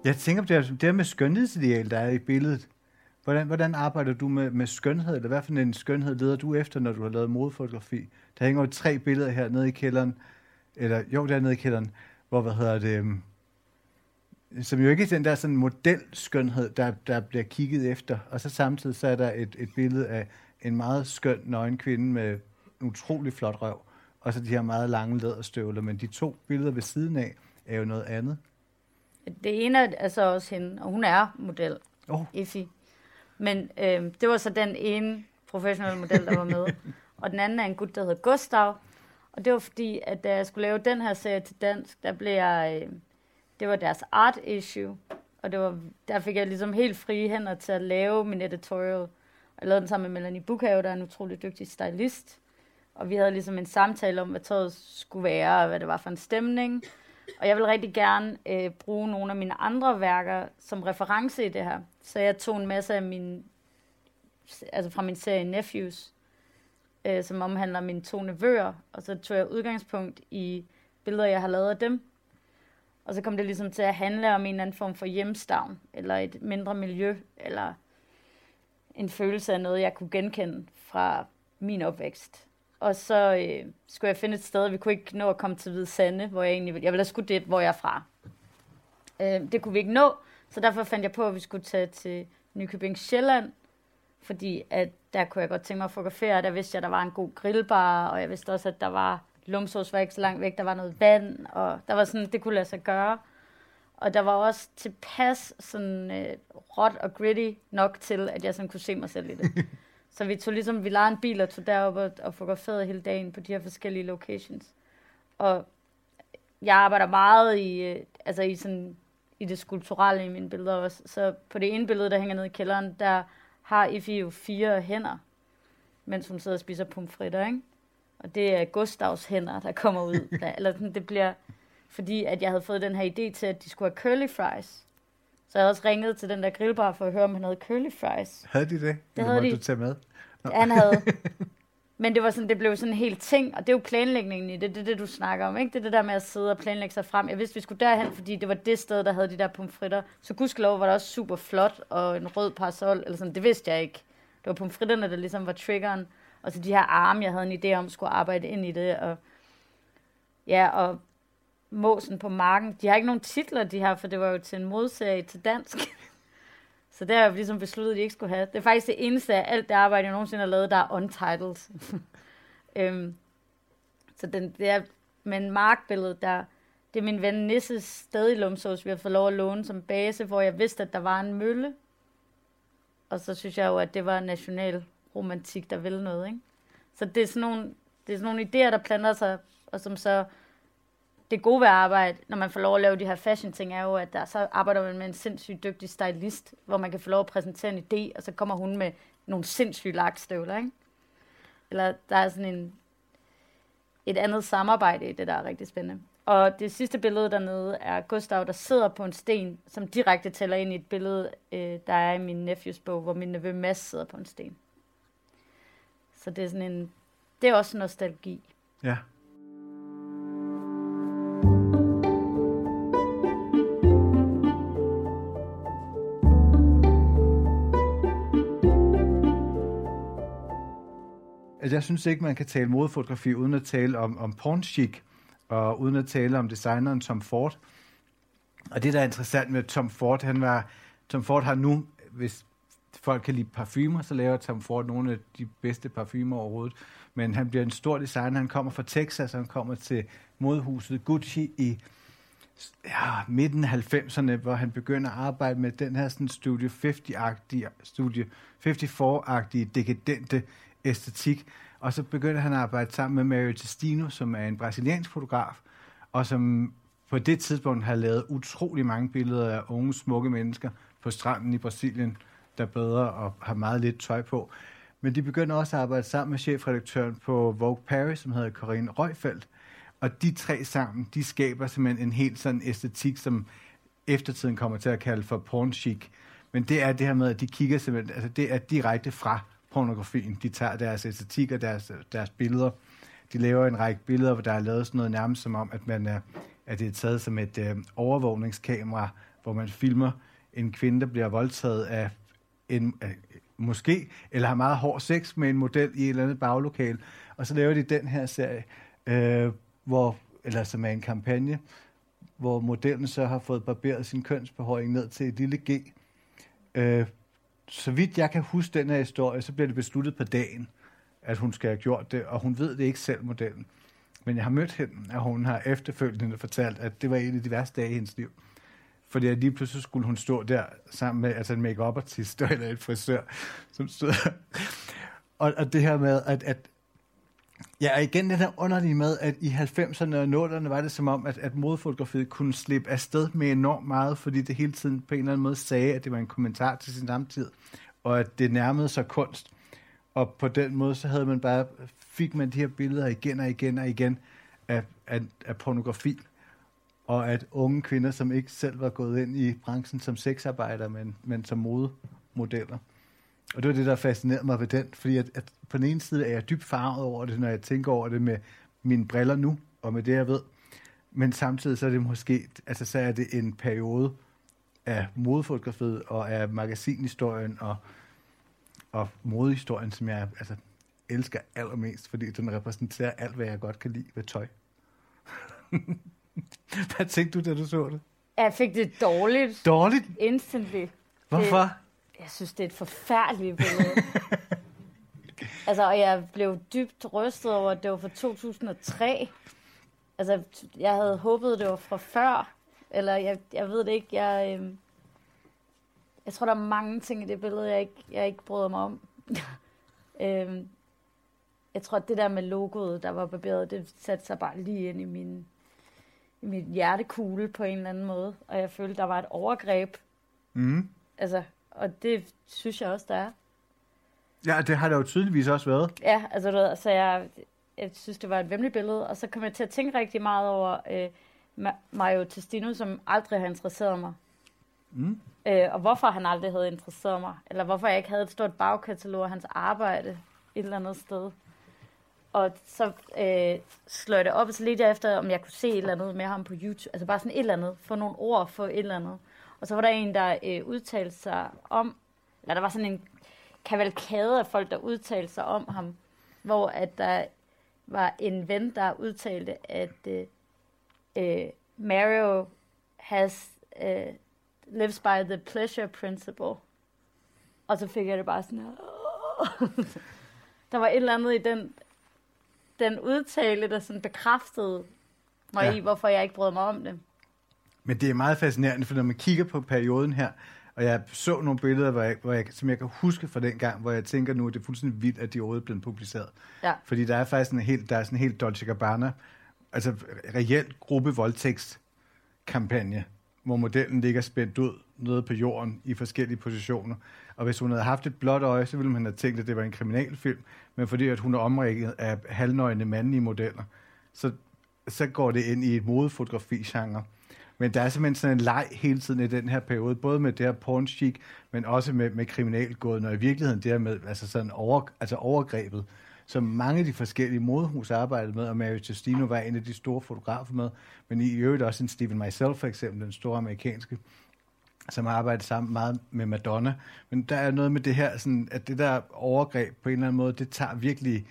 Jeg tænker på det med skønhedsideal, der er i billedet. Hvordan arbejder du med skønhed, eller hvad for en skønhed leder du efter, når du har lavet modefotografi? Der hænger jo 3 billeder her nede i kælderen, eller jo, der nede i kælderen, hvor, som jo ikke er den der sådan modelskønhed, der bliver kigget efter. Og så samtidig så er der et billede af en meget skøn nøgen kvinde med en utrolig flot røv, og så de her meget lange læderstøvler. Men de 2 billeder ved siden af er jo noget andet. Det ene er altså også hende, og hun er model, Effie. Men det var så den ene professionelle model, der var med. Og den anden er en gut, der hedder Gustav. Og det var fordi, at da jeg skulle lave den her serie til dansk, der blev jeg... Det var deres art issue, og der fik jeg ligesom helt frie hænder til at lave min editorial. Jeg lavede den sammen med Melanie Bukhave, der er en utrolig dygtig stylist. Og vi havde ligesom en samtale om, hvad tøjet skulle være, og hvad det var for en stemning. Og jeg ville rigtig gerne bruge nogle af mine andre værker som reference i det her. Så jeg tog en masse af fra min serie Nephews, som omhandler mine 2 nevøer. Og så tog jeg udgangspunkt i billeder, jeg har lavet af dem. Og så kom det ligesom til at handle om en eller anden form for hjemstavn, eller et mindre miljø, eller en følelse af noget, jeg kunne genkende fra min opvækst. Og så skulle jeg finde et sted, vi kunne ikke nå at komme til Hvide Sande, hvor jeg egentlig ville. Jeg ville have skudt det, hvor jeg er fra. Det kunne vi ikke nå, så derfor fandt jeg på, at vi skulle tage til Nykøbing Sjælland, fordi at der kunne jeg godt tænke mig at fotografere. Der vidste jeg, at der var en god grillbar, og jeg vidste også, at der var... Lumsås var ikke så langt væk, der var noget vand, og der var sådan, det kunne lade sig gøre. Og der var også tilpas sådan råt og gritty nok til, at jeg sådan kunne se mig selv i det. Så vi tog ligesom, vi lejede en bil og tog derop og fotograferede hele dagen på de her forskellige locations. Og jeg arbejder meget i det skulpturelle i mine billeder også. Så på det ene billede, der hænger nede i kælderen, der har Effie jo 4 hænder, mens hun sidder og spiser pomfritter, ikke? Og det er Gustavs hænder, der kommer ud. Eller sådan, det bliver, fordi at jeg havde fået den her idé til, at de skulle have curly fries. Så jeg havde også ringet til den der grillbar for at høre, om han havde curly fries. Havde de det? Det havde de. Du tage med? No. Han havde. Men det var sådan, det blev sådan en hel ting, og det er jo planlægningen i det. Det er det, du snakker om, ikke? Det er det der med at sidde og planlægge sig frem. Jeg vidste, vi skulle derhen, fordi det var det sted, der havde de der pomfritter. Så gudskelov var det også super flot, og en rød parasol, eller sådan, det vidste jeg ikke. Det var pomfritterne, der ligesom var triggeren. Og så de her arme, jeg havde en idé om, skulle arbejde ind i det. Og måsen på marken. De har ikke nogen titler, de her, for det var jo til en modserie til dansk. Så der har jeg ligesom besluttet, at de ikke skulle have. Det er faktisk det eneste af alt det arbejde, jeg nogensinde har lavet, der er untitled. Så den der med en markbillede, det er min ven Nisses sted i Lumsås, vi har fået lov at låne som base, hvor jeg vidste, at der var en mølle. Og så synes jeg jo, at det var national romantik, der vil noget, ikke? Så det er sådan nogle idéer, der planter sig, og som så det gode ved at arbejde, når man får lov at lave de her fashion-ting, er jo, at der så arbejder man med en sindssygt dygtig stylist, hvor man kan få lov at præsentere en idé, og så kommer hun med nogle sindssygt lakstøvler, ikke? Eller der er sådan et andet samarbejde i det, der er rigtig spændende. Og det sidste billede dernede er Gustav, der sidder på en sten, som direkte tæller ind i et billede, der er i min nephews bog, hvor min nevø Mads sidder på en sten. Så det er sådan en Det er også nostalgi. Ja. Jeg synes ikke, man kan tale modefotografi uden at tale om pornchic, og uden at tale om designeren Tom Ford. Og det, der er interessant med Tom Ford, Tom Ford har nu, hvis folk kan lide parfumer, så laver Tom Ford nogle af de bedste parfumer overhovedet. Men han bliver en stor designer. Han kommer fra Texas, han kommer til modehuset Gucci i midten af 90'erne, hvor han begynder at arbejde med den her sådan, Studio 54-agtige, dekadente æstetik. Og så begynder han at arbejde sammen med Mario Testino, som er en brasiliansk fotograf, og som på det tidspunkt har lavet utrolig mange billeder af unge, smukke mennesker på stranden i Brasilien, der bader og har meget lidt tøj på. Men de begynder også at arbejde sammen med chefredaktøren på Vogue Paris, som hedder Corinne Røgfeldt. Og de tre sammen, de skaber simpelthen en helt sådan æstetik, som eftertiden kommer til at kalde for pornchic. Men det er det her med, at de kigger simpelthen, altså det er direkte fra pornografien. De tager deres æstetik og deres billeder. De laver en række billeder, hvor der er lavet sådan noget nærmest som om, at det er taget som et overvågningskamera, hvor man filmer en kvinde, der bliver voldtaget af en måske, eller har meget hård sex med en model i et eller andet baglokale. Og så laver de den her serie, som er en kampagne, hvor modellen så har fået barberet sin kønsbehøjning ned til et lille G. Så vidt jeg kan huske den her historie, så bliver det besluttet på dagen, at hun skal have gjort det, og hun ved det ikke selv, modellen. Men jeg har mødt hende, og hun har efterfølgende fortalt, at det var en af de værste dage i hendes liv. Fordi lige pludselig skulle hun stå der sammen med en make-up-artist eller en frisør, som stod og det her med, at igen det her underlige med, at i 90'erne og 00'erne var det som om, at modefotografiet kunne slippe afsted med enormt meget, fordi det hele tiden på en eller anden måde sagde, at det var en kommentar til sin samtid, og at det nærmede sig kunst. Og på den måde, så havde man bare, fik man de her billeder igen og igen og igen af pornografi. Og at unge kvinder, som ikke selv var gået ind i branchen som sexarbejdere, men som modeller. Og det var det, der fascinerede mig ved den. Fordi at på den ene side er jeg dybt farvet over det, når jeg tænker over det med mine briller nu, og med det, jeg ved. Men samtidig så er det måske, så er det en periode af modefotografiet og af magasinhistorien og modehistorien, som jeg elsker allermest, fordi den repræsenterer alt, hvad jeg godt kan lide ved tøj. Hvad tænkte du, da du så det? Jeg fik det dårligt. Dårligt? Instantly. Hvorfor? Jeg synes, det er et forfærdeligt billede. Og jeg blev dybt rystet over, at det var fra 2003. Jeg havde håbet, det var fra før. Eller jeg ved det ikke. Jeg tror, der er mange ting i det billede, jeg ikke bryder mig om. Jeg tror, at det der med logoet, der var barberet, det satte sig bare lige ind i mit hjertekugle på en eller anden måde, og jeg følte, der var et overgreb. Mm. Og det synes jeg også, der er. Ja, det har der jo tydeligvis også været. Ja, så jeg synes, det var et væmmeligt billede, og så kom jeg til at tænke rigtig meget over Mario Testino, som aldrig har interesseret mig. Mm. Og hvorfor han aldrig havde interesseret mig, eller hvorfor jeg ikke havde et stort bagkatalog af hans arbejde et eller andet sted. Og så slår jeg det op, og så lidt efter, om jeg kunne se et eller andet med ham på YouTube. Bare sådan et eller andet. Få nogle ord for et eller andet. Og så var der en, der udtalte sig om... Eller der var sådan en kavalkade af folk, der udtalte sig om ham. Hvor at der var en ven, der udtalte, at Mario has lives by the pleasure principle. Og så fik jeg det bare sådan her... Der var et eller andet i den udtale, der sådan bekræftede mig i, hvorfor jeg ikke brød mig om det. Men det er meget fascinerende, for når man kigger på perioden her, og jeg så nogle billeder, som jeg kan huske fra den gang, hvor jeg tænker nu, at det er fuldstændig vildt, at de overhovedet blev publiceret. Ja. Fordi der er faktisk sådan en helt Dolce & Gabbana, reelt gruppevoldtægtskampagne, hvor modellen ligger spændt ud nede på jorden i forskellige positioner. Og hvis hun havde haft et blåt øje, så ville man have tænkt, at det var en kriminalfilm. Men fordi at hun er omrækket af halvnøgne mandlige modeller, så går det ind i et modefotografi-genre. Men der er simpelthen sådan en leg hele tiden i den her periode, både med det her pornchic, men også med kriminalgåden, og i virkeligheden det her med overgrebet, som mange af de forskellige modehus arbejdede med, og Mario Testino var en af de store fotografer med, men i øvrigt også en Steven Meisel, for eksempel, den store amerikanske, som arbejdede sammen meget med Madonna. Men der er noget med det her, sådan, at det der overgreb på en eller anden måde, det tager virkelig,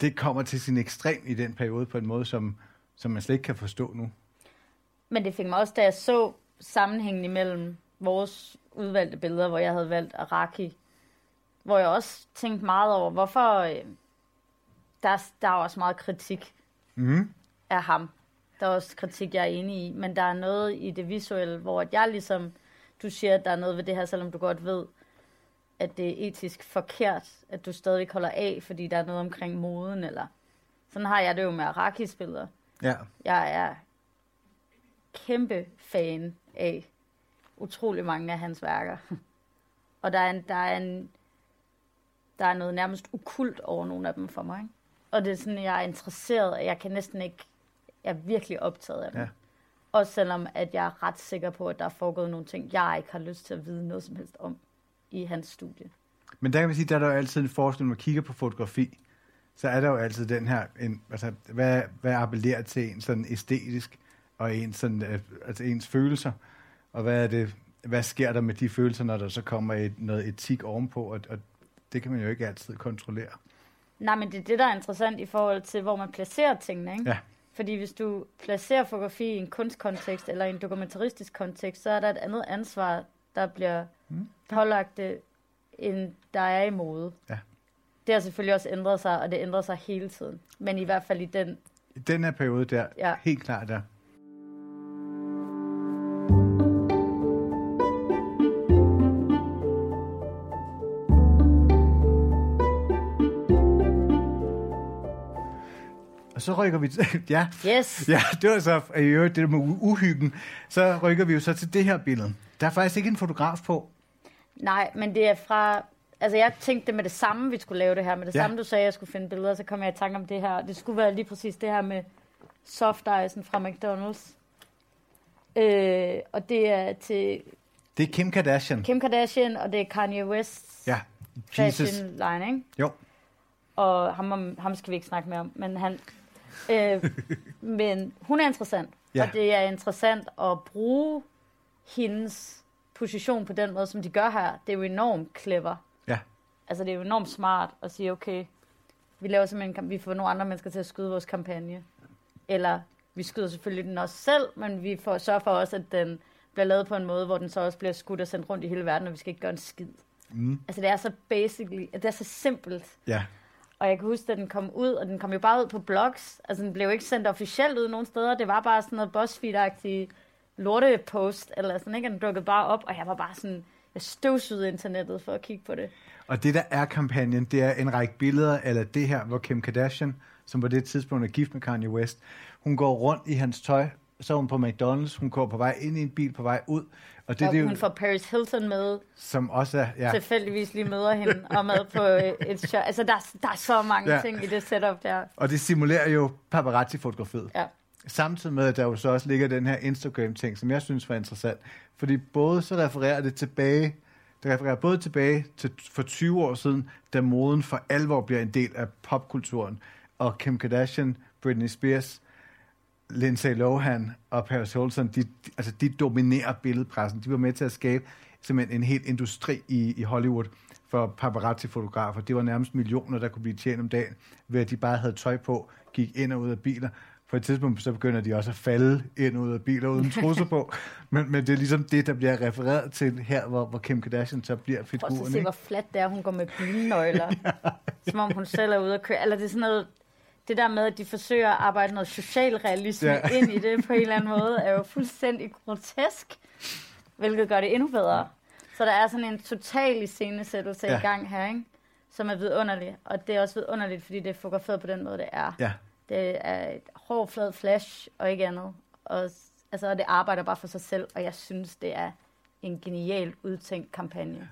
det kommer til sin ekstrem i den periode på en måde, som man slet ikke kan forstå nu. Men det fik mig også, da jeg så sammenhængen imellem vores udvalgte billeder, hvor jeg havde valgt Araki, hvor jeg også tænkte meget over, hvorfor der er også meget kritik af ham. Der er også kritik, jeg er enig i, men der er noget i det visuelle, hvor jeg ligesom, du siger, at der er noget ved det her, selvom du godt ved, at det er etisk forkert, at du stadig holder af, fordi der er noget omkring moden, eller sådan har jeg det jo med Arakis billeder. Ja. Jeg er kæmpe fan af utrolig mange af hans værker. Og der er noget nærmest okult over nogle af dem for mig. Ikke? Og det er sådan, jeg er interesseret, og jeg kan næsten ikke, jeg er virkelig optaget af dem. Ja. Også selvom, at jeg er ret sikker på, at der er foregået nogle ting, jeg ikke har lyst til at vide noget som helst om i hans studie. Men der kan man sige, der er der jo altid en forskel, når man kigger på fotografi, så er der jo altid den her, hvad appellerer til en sådan æstetisk, og ens, sådan, altså ens følelser, og hvad sker der med de følelser, når der så kommer noget etik ovenpå, og det kan man jo ikke altid kontrollere. Nej, men det er det, der er interessant i forhold til, hvor man placerer tingene, ikke? Ja. Fordi hvis du placerer fotografi i en kunstkontekst, eller i en dokumentaristisk kontekst, så er der et andet ansvar, der bliver pålagt, end der er i mode. Ja. Det har selvfølgelig også ændret sig, og det ændrer sig hele tiden. Men i hvert fald i den... I den her periode der, ja. Helt klart der. Så rykker vi ja. Yes. Ja, det var så i øvrigt det med uhyggen. Så rykker vi jo så til det her billede. Der er faktisk ikke en fotograf på. Nej, men det er fra... Altså, jeg tænkte med det samme, vi skulle lave det her. Med det samme, du sagde, jeg skulle finde billeder, så kom jeg i tanke om det her. Det skulle være lige præcis det her med soft icen fra McDonald's. Og det er til... Det er Kim Kardashian. Kim Kardashian, og det er Kanye West's fashion line, ikke? Jo. Og ham skal vi ikke snakke mere om, men han... men hun er interessant, og det er interessant at bruge hendes position på den måde, som de gør her. Det er jo enormt clever. Ja. Altså, det er jo enormt smart at sige, okay, vi laver simpelthen vi får nogle andre mennesker til at skyde vores kampagne. Eller vi skyder selvfølgelig den også selv, men vi får sørge for også, at den bliver lavet på en måde, hvor den så også bliver skudt og sendt rundt i hele verden, og vi skal ikke gøre en skid. Mm. Altså, det er så basically, det er så simpelt. Ja. Og jeg kan huske, at den kom ud, og den kom jo bare ud på blogs. Altså, den blev jo ikke sendt officielt ud nogen steder. Det var bare sådan noget BuzzFeed-agtig lortepost, eller sådan, ikke? Den dukkede bare op, og jeg var bare sådan, jeg støvsugede internettet for at kigge på det. Og det, der er kampagnen, det er en række billeder, eller det her, hvor Kim Kardashian, som på det tidspunkt er gift med Kanye West, hun går rundt i hans tøj, så hun på McDonald's, hun går på vej ind i en bil, på vej ud. Og det, hun får Paris Hilton med, som også er, tilfældigvis lige møder hende og med på et show. Altså, der er så mange ting i det setup der. Og det simulerer jo paparazzi-fotografiet. Ja. Samtidig med, at der jo så også ligger den her Instagram-ting, som jeg synes var interessant. Fordi både så refererer det tilbage, det refererer både tilbage til for 20 år siden, da moden for alvor bliver en del af popkulturen. Og Kim Kardashian, Britney Spears, Lindsay Lohan og Paris Hilton, de dominerer billedpressen. De var med til at skabe simpelthen en helt industri i Hollywood for paparazzi-fotografer. Det var nærmest millioner, der kunne blive tjent om dagen, ved at de bare havde tøj på, gik ind og ud af biler. På et tidspunkt så begynder de også at falde ind og ud af biler uden trusser på. Men det er ligesom det, der bliver refereret til her, hvor Kim Kardashian så bliver figuren. Prøv at se, hvor fladt det er, hun går med bilnøgler. Som om hun selv er ude at køre. Eller det er sådan noget... Det der med, at de forsøger at arbejde noget socialrealisme ind i det på en eller anden måde, er jo fuldstændig grotesk, hvilket gør det endnu bedre. Så der er sådan en total iscenesættelse i gang her, ikke? Som er vidunderlig. Og det er også vidunderligt, fordi det er fotograferet på den måde, det er. Ja. Det er et hård, flad flash og ikke andet. Og det arbejder bare for sig selv, og jeg synes, det er en genial udtænkt kampagne.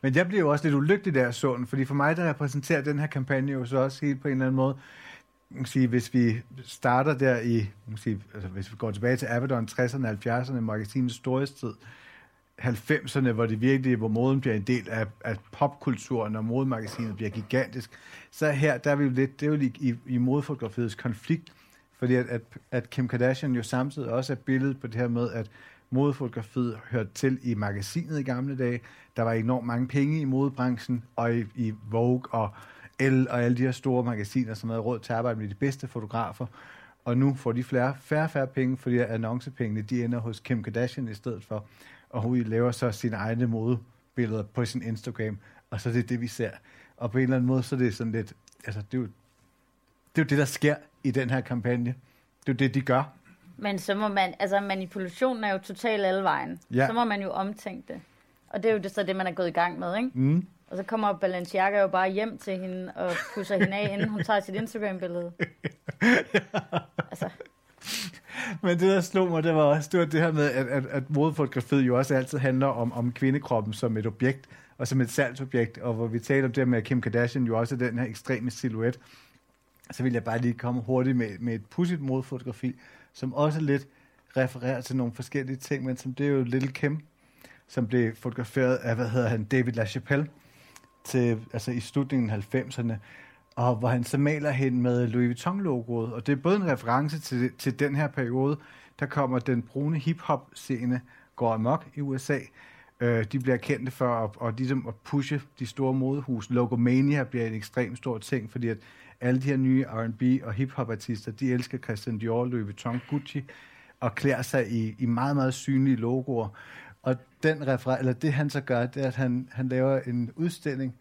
Men jeg bliver jo også lidt ulykkelig der, sådan, fordi for mig, der repræsenterer den her kampagne jo så også helt på en eller anden måde, hvis vi starter der i, hvis vi går tilbage til Avedon 60'erne og 70'erne, magasinets storhedstid, 90'erne, hvor det virkelig, hvor moden bliver en del af popkulturen, og modemagasinet bliver gigantisk. Så her, der er vi jo lidt, det er jo i modefotografiets konflikt, fordi at Kim Kardashian jo samtidig også er billedet på det her med, at modefotografiet hørte til i magasinet i gamle dage. Der var enormt mange penge i modebranchen, og i Vogue og Elle og alle de her store magasiner, som havde råd til at arbejde med de bedste fotografer. Og nu får de færre penge, fordi annoncepengene, de ender hos Kim Kardashian i stedet for. Og hun laver så sine egne modebilleder på sin Instagram, og så er det det, vi ser. Og på en eller anden måde, så er det sådan lidt, altså det er jo det, der sker i den her kampagne. Det er jo det, de gør. Men så må man, altså manipulationen er jo totalt alle vejen. Ja. Så må man jo omtænke det. Og det er jo det, så det, man er gået i gang med, ikke? Mm. Og så kommer Balenciaga jo bare hjem til hende og pusser hende af, inden hun tager sit Instagram-billede. Ja. Altså. Men det, der slog mig, det var også det her med, at modefotografiet jo også altid handler om kvindekroppen som et objekt, og som et salgsobjekt, og hvor vi taler om det med Kim Kardashian, jo også den her ekstreme silhuet. Så vil jeg bare lige komme hurtigt med et pudsigt modefotografi, som også lidt refererer til nogle forskellige ting, men som det er jo Little Kim, som blev fotograferet af, David LaChapelle, altså i slutningen af 90'erne, og hvor han så maler hende med Louis Vuitton-logoet, og det er både en reference til den her periode, der kommer den brune hip-hop-scene, går amok i USA. De bliver kendte for at pushe de store modehus. Logomania bliver en ekstremt stor ting, fordi at alle de her nye R&B og hip-hop-artister, de elsker Christian Dior, Louis Vuitton, Gucci, og klæder sig i meget, meget synlige logoer. Og det han så gør, det er, at han laver en udstilling,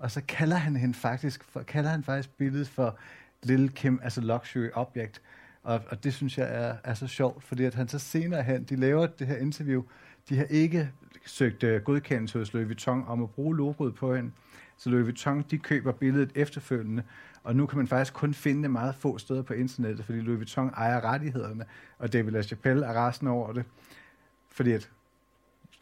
og så kalder han hende faktisk billedet for Little Kim, altså luxury object. Og det synes jeg er så sjovt, fordi at han så senere hen, de laver det her interview, de har ikke søgt godkendelse hos Louis Vuitton om at bruge logoet på hende. Så Louis Vuitton, de køber billedet efterfølgende, og nu kan man faktisk kun finde det meget få steder på internettet, fordi Louis Vuitton ejer rettighederne, og David LaChapelle er resten over det, fordi at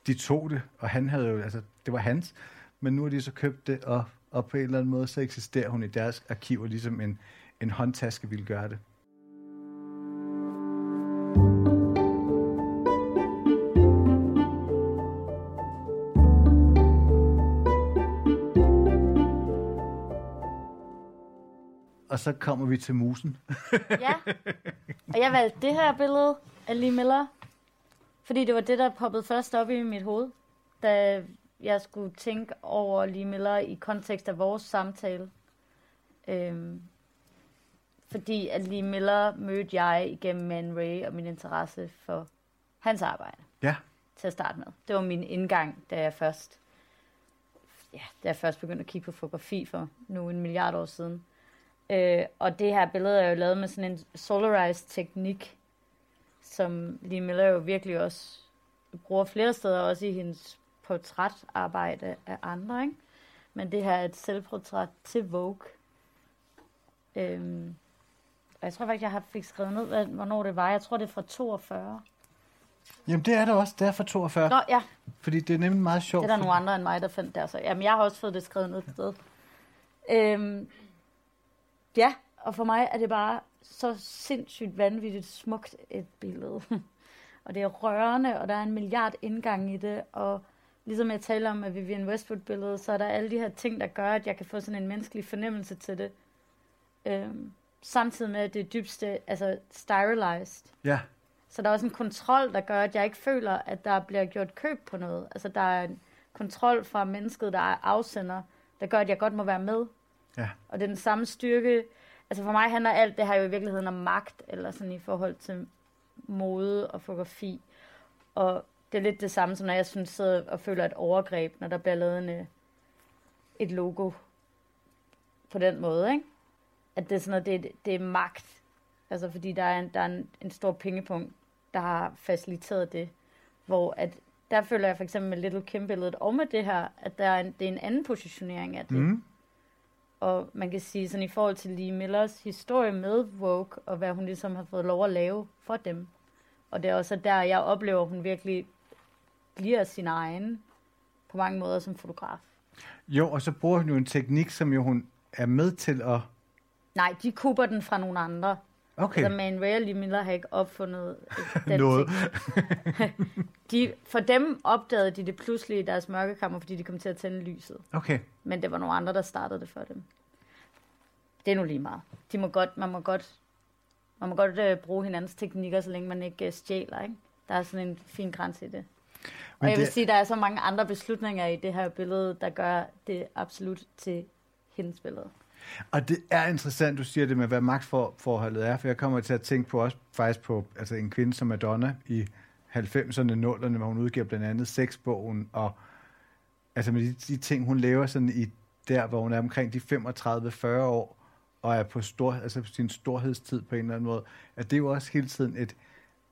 de tog det, og han havde jo, altså det var hans, men nu har de så købt det, og på en eller anden måde, så eksisterer hun i deres arkiver, ligesom en håndtaske ville gøre det. Og så kommer vi til musen. Ja, og jeg valgte det her billede af Lee Miller, fordi det var det, der poppede først op i mit hoved, da jeg skulle tænke over Lee Miller i kontekst af vores samtale. Fordi at Lee Miller mødte jeg igennem Man Ray og min interesse for hans arbejde. Ja. Til at starte med. Det var min indgang, da jeg først begyndte at kigge på fotografi for nu 1 milliard år siden. Og det her billede er jo lavet med sådan en solarized teknik, som Lee Miller jo virkelig også bruger flere steder, også i hendes portrætarbejde af andre, ikke? Men det her er et selvportræt til Vogue. Og jeg tror faktisk, jeg fik skrevet ned, hvornår det var. Jeg tror, det er fra 42. Jamen, det er det også. Det er fra 42. Nå, ja. Fordi det er nemlig meget sjovt. Det er der nogle andre end mig, der fandt der. Så. Jamen, jeg har også fået det skrevet ned et sted. Ja, og for mig er det bare så sindssygt vanvittigt smukt et billede. Og det er rørende, og der er 1 milliard indgang i det. Og ligesom jeg taler om med Vivienne Westwood-billedet, så er der alle de her ting, der gør, at jeg kan få sådan en menneskelig fornemmelse til det. Samtidig med, at det er dybt altså stylized. Ja. Så der er også en kontrol, der gør, at jeg ikke føler, at der bliver gjort køb på noget. Altså der er en kontrol fra mennesket, der er afsender, der gør, at jeg godt må være med. Ja. Og det er den samme styrke. Altså for mig handler alt det her jo i virkeligheden om magt, eller sådan i forhold til mode og fotografi. Og det er lidt det samme, som når jeg synes, sidder og føler et overgreb, når der bliver lavet et logo på den måde, ikke? At det er sådan noget, det er magt. Altså fordi der er en stor pengepunkt, der har faciliteret det. Hvor at, der føler jeg for eksempel med Little Kim-billedet og med det her, at det er en anden positionering af det. Mm. Og man kan sige sådan i forhold til Lee Millers historie med Vogue, og hvad hun ligesom har fået lov at lave for dem. Og det er også der, jeg oplever, at hun virkelig bliver sin egen på mange måder som fotograf. Jo, og så bruger hun jo en teknik, som jo hun er med til at... Nej, de kuber den fra nogle andre. Okay. Altså Man Ray og Lee Miller har ikke opfundet den noget. For dem opdagede de det pludselig i deres mørkekammer, fordi de kom til at tænde lyset. Okay. Men det var nogle andre, der startede det for dem. Det er nu lige meget. Man må godt bruge hinandens teknikker, så længe man ikke stjæler, ikke? Der er sådan en fin grænse i det. Men og jeg vil sige, der er så mange andre beslutninger i det her billede, der gør det absolut til hendes billede. Og det er interessant, du siger det med, hvad magtforholdet er, for jeg kommer til at tænke på også faktisk på altså en kvinde som Madonna i 90'erne, 00'erne, hvor hun udgiver blandt andet sexbogen, og altså med de ting, hun lever sådan i der, hvor hun er omkring de 35-40 år, og er på, på sin storhedstid på en eller anden måde, at det er jo også hele tiden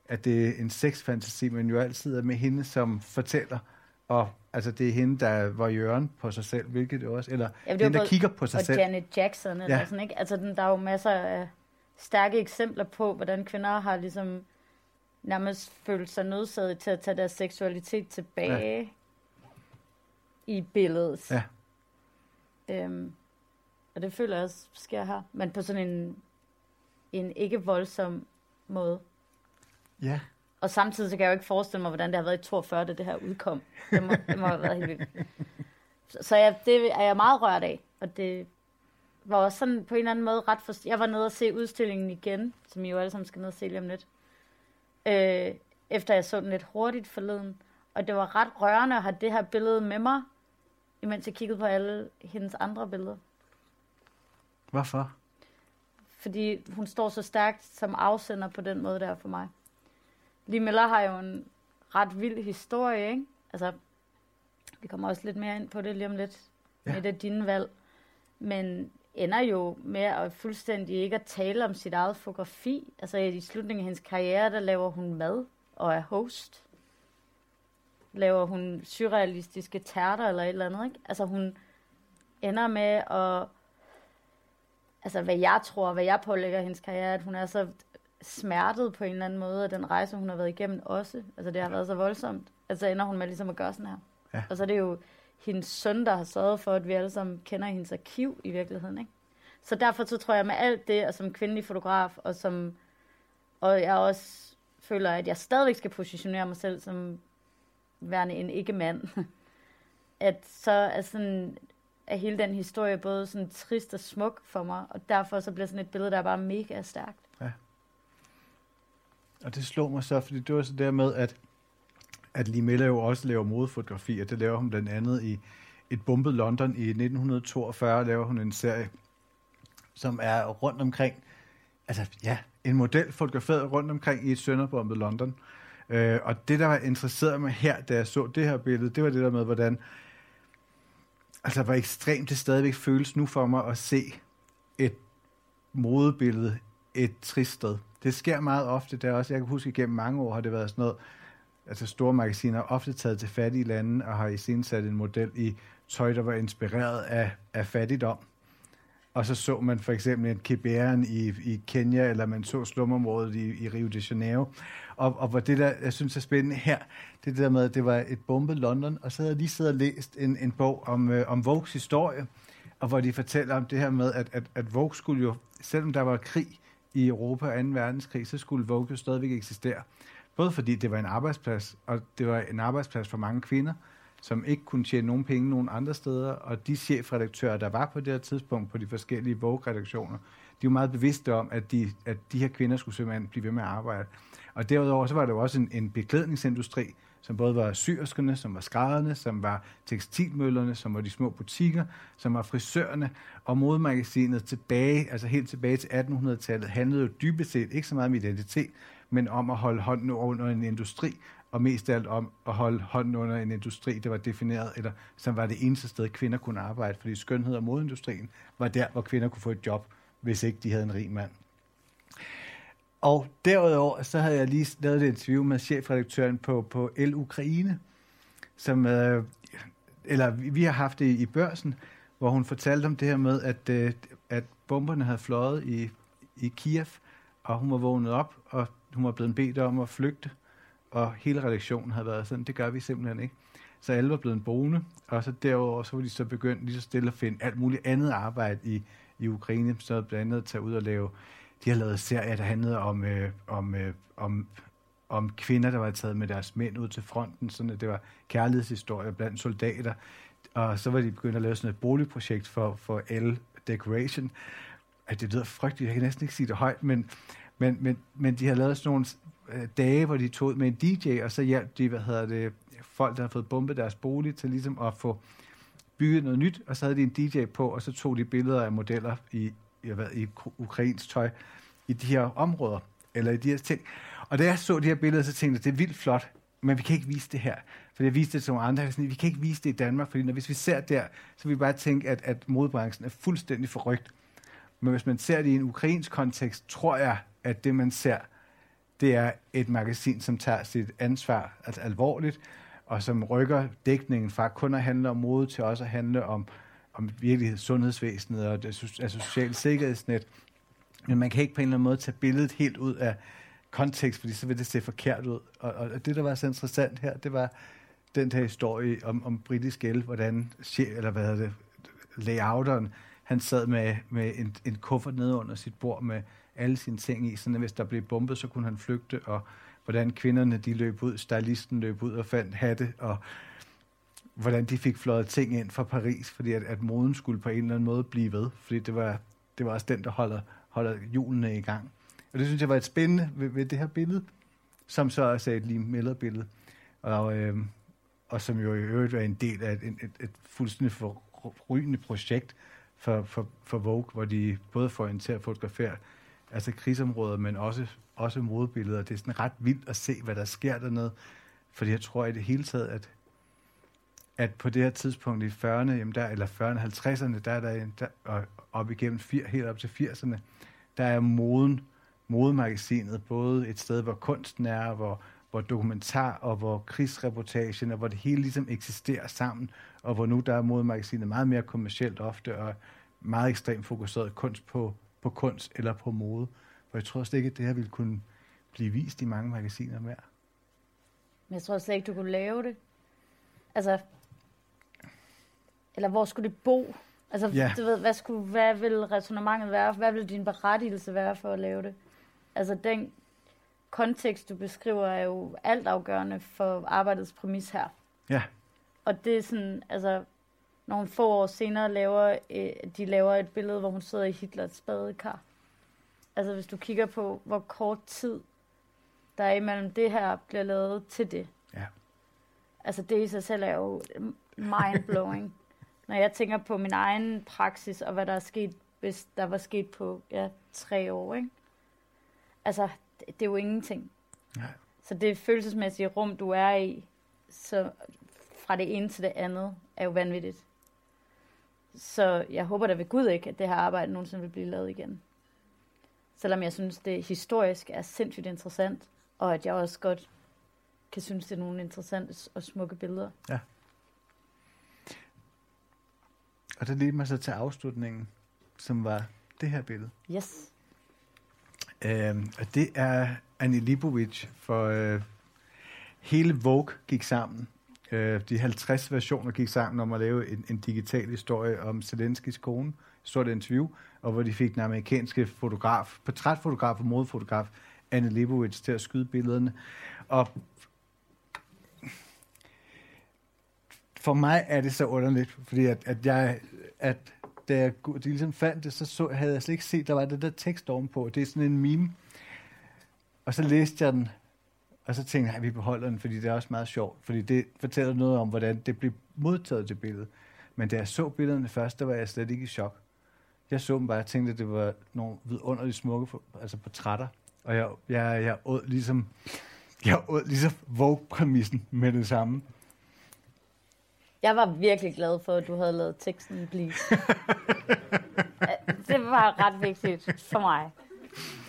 at det er en sexfantasi, men jo altid er med hende, som fortæller, og altså det er hende, der var jøren på sig selv, hvilket det også, eller ja, det hende, der kigger på sig selv. Og Janet Jackson, eller sådan, ikke? Altså der er jo masser af stærke eksempler på, hvordan kvinder har ligesom nærmest følt sig nødsaget til at tage deres seksualitet tilbage i billedet. Ja. Og det føler jeg også sker her, men på sådan en ikke voldsom måde. Ja. Og samtidig så kan jeg jo ikke forestille mig, hvordan det har været i 42, da det her udkom. Det må have været helt vildt. Så det er jeg meget rørt af. Og det var også sådan på en eller anden måde ret jeg var nede og se udstillingen igen, som I jo alle sammen skal ned og se lige om lidt. Efter jeg så den lidt hurtigt forleden. Og det var ret rørende at have det her billede med mig, imens jeg kiggede på alle hendes andre billeder. Hvorfor? Fordi hun står så stærkt som afsender på den måde der for mig. Lee Miller har jo en ret vild historie, ikke? Altså, vi kommer også lidt mere ind på det lige om lidt, med det dine valg. Men ender jo med at fuldstændig ikke at tale om sit eget fotografi. Altså i slutningen af hendes karriere, der laver hun mad og er host. Laver hun surrealistiske tærter eller et eller andet, ikke? Altså hun ender med at... Altså hvad jeg pålægger hendes karriere, at hun er så... smertet på en eller anden måde, og den rejse, hun har været igennem også. Altså, det har været så voldsomt. Altså, ender hun med ligesom at gøre sådan her. Ja. Og så er det jo hendes søn, der har sørget for, at vi alle sammen kender hendes arkiv i virkeligheden, ikke? Så derfor så tror jeg, med alt det, og som kvindelig fotograf, og jeg også føler, at jeg stadigvæk skal positionere mig selv som værende en ikke-mand, at så er sådan, at hele den historie både sådan trist og smuk for mig, og derfor så bliver sådan et billede, der er bare mega stærkt. Ja. Og det slog mig så, fordi det var så der med, at Lee Miller jo også laver modefotografi, og det laver hun blandt andet i et bumpet London i 1942, laver hun en serie, som er rundt omkring, altså ja, en model fotograferet rundt omkring i et sønderbombet London. Og det, der var interesseret mig her, da jeg så det her billede, det var det der med, hvordan, altså hvor ekstremt det stadigvæk føles nu for mig at se et modebillede et trist sted. Det sker meget ofte der også. Jeg kan huske, at gennem mange år har det været sådan noget, altså store magasiner har ofte taget til fattige lande, og har iscenesat en model i tøj, der var inspireret af fattigdom. Og så så man for eksempel en Kiberen i Kenya, eller man så slumområdet i Rio de Janeiro. Og hvor det der, jeg synes er spændende her, det der med, at det var et bombet London, og så havde jeg lige siddet og læst en bog om Vogues historie, og hvor de fortæller om det her med, at Vogue skulle jo, selvom der var krig, i Europa og 2. verdenskrig, så skulle Vogue jo stadigvæk eksistere. Både fordi det var en arbejdsplads, og det var en arbejdsplads for mange kvinder, som ikke kunne tjene nogen penge nogen andre steder, og de chefredaktører, der var på det her tidspunkt på de forskellige Vogue-redaktioner, de var meget bevidste om, at de her kvinder skulle simpelthen blive ved med at arbejde. Og derudover så var der jo også en beklædningsindustri, som både var syerskerne, som var skrædderne, som var tekstilmøllerne, som var de små butikker, som var frisørerne, og modemagasinet tilbage, altså helt tilbage til 1800-tallet, handlede jo dybest set ikke så meget om identitet, men om at holde hånden under en industri, og mest af alt om at holde hånden under en industri, der var defineret, eller som var det eneste sted, kvinder kunne arbejde, fordi skønhed og modeindustrien var der, hvor kvinder kunne få et job, hvis ikke de havde en rig mand. Og derudover, så havde jeg lige lavet et interview med chefredaktøren på El Ukraine, som, eller vi har haft det i Børsen, hvor hun fortalte om det her med, at bomberne havde fløjet i Kiev, og hun var vågnet op, og hun var blevet bedt om at flygte, og hele redaktionen havde været sådan, det gør vi simpelthen ikke. Så alle var blevet boende, og så derudover, så var de så begyndt lige så stille at finde alt muligt andet arbejde i Ukraine, så blandt andet at tage ud og lave de har lavet serier, der handlede om kvinder, der var taget med deres mænd ud til fronten, sådan at det var kærlighedshistorier blandt soldater. Og så var de begyndt at lave sådan et boligprojekt for L Decoration. At det lyder frygteligt, jeg kan næsten ikke sige det højt, men de har lavet sådan nogle dage, hvor de tog ud med en DJ, og så hjalp de, folk, der har fået bombet deres bolig, til ligesom at få bygget noget nyt, og så havde de en DJ på, og så tog de billeder af modeller i ukrainsk tøj, i de her områder, eller i de her ting. Og da jeg så de her billeder, så tænkte jeg, det er vildt flot, men vi kan ikke vise det her. For jeg viste det til nogle andre, sådan, vi kan ikke vise det i Danmark, fordi hvis vi ser der, så vil vi bare tænke, at modebranchen er fuldstændig forrygt. Men hvis man ser det i en ukrainsk kontekst, tror jeg, at det, man ser, det er et magasin, som tager sit ansvar altså alvorligt, og som rykker dækningen fra kun at handle om mode til også at handle om virkelig sundhedsvæsenet og det sociale sikkerhedsnet. Men man kan ikke på en eller anden måde tage billedet helt ud af kontekst, fordi så vil det se forkert ud. Og det, der var så interessant her, det var den her historie om britisk el, hvordan layouteren, han sad med en kuffert nede under sit bord med alle sine ting i, sådan at hvis der blev bombet, så kunne han flygte, og hvordan kvinderne de løb ud, stylisten løb ud og fandt hatte, og hvordan de fik fløjet ting ind fra Paris, fordi at moden skulle på en eller anden måde blive ved, fordi det var også den, der holder hjulene i gang. Og det synes jeg var et spændende ved det her billede, som så også er et Lee Miller-billede, og som jo i øvrigt var en del af et fuldstændig forrygende projekt for Vogue, hvor de både får hende til at fotografere altså krigsområder, men også modebilleder. Det er sådan ret vildt at se, hvad der sker dernede. Fordi jeg tror i det hele taget, at på det her tidspunkt i 40'erne, eller 40'erne, 50'erne, og op igennem helt op til 80'erne, der er modemagasinet både et sted, hvor kunsten er, hvor dokumentar og hvor krigsreportagen, og hvor det hele ligesom eksisterer sammen, og hvor nu der er modemagasinet meget mere kommercielt ofte, og meget ekstremt fokuseret kunst på kunst eller på mode. For jeg tror slet ikke, at det her ville kunne blive vist i mange magasiner mere. Men jeg tror slet ikke, du kunne lave det. Altså, eller hvor skulle det bo? Altså, ja. Du ved, hvad ville resonemanget være? Hvad ville din berettigelse være for at lave det? Altså, den kontekst, du beskriver, er jo altafgørende for arbejdets præmis her. Ja. Og det er sådan, altså, nogle få år senere laver et billede, hvor hun sidder i Hitlers badekar. Altså, hvis du kigger på, hvor kort tid der er imellem det her, bliver lavet til det. Ja. Altså, det i sig selv er jo mind-blowing. Når jeg tænker på min egen praksis, og hvad der er sket, hvis der var sket på 3 år, ikke? Altså, det er jo ingenting. Nej. Så det følelsesmæssige rum, du er i, så fra det ene til det andet, er jo vanvittigt. Så jeg håber da ved Gud ikke, at det her arbejde nogensinde vil blive lavet igen. Selvom jeg synes, det historisk er sindssygt interessant, og at jeg også godt kan synes, det er nogle interessante og smukke billeder. Ja. Og det ledte mig så til afslutningen, som var det her billede. Yes. Og det er Annie Leibovitz, for hele Vogue gik sammen. De 50 versioner gik sammen om at lave en digital historie om Zelenskis kone. Så det interview, og hvor de fik den amerikanske fotograf, portrætfotograf og modefotograf, Anne Leibovitz, til at skyde billederne. Og for mig er det så underligt, fordi da jeg ligesom fandt det, så havde jeg slet ikke set, der var det der tekst ovenpå. Det er sådan en meme. Og så læste jeg den, og så tænkte jeg, vi beholder den, fordi det er også meget sjovt, fordi det fortæller noget om, hvordan det blev modtaget til billedet. Men da jeg så billederne først, der var jeg slet ikke i chok. Jeg så dem bare og tænkte, at det var nogle vidunderligt smukke portrætter. Og jeg åd ligesom Vogue-præmissen med det samme. Jeg var virkelig glad for, at du havde lavet teksten blive. Det var ret vigtigt for mig.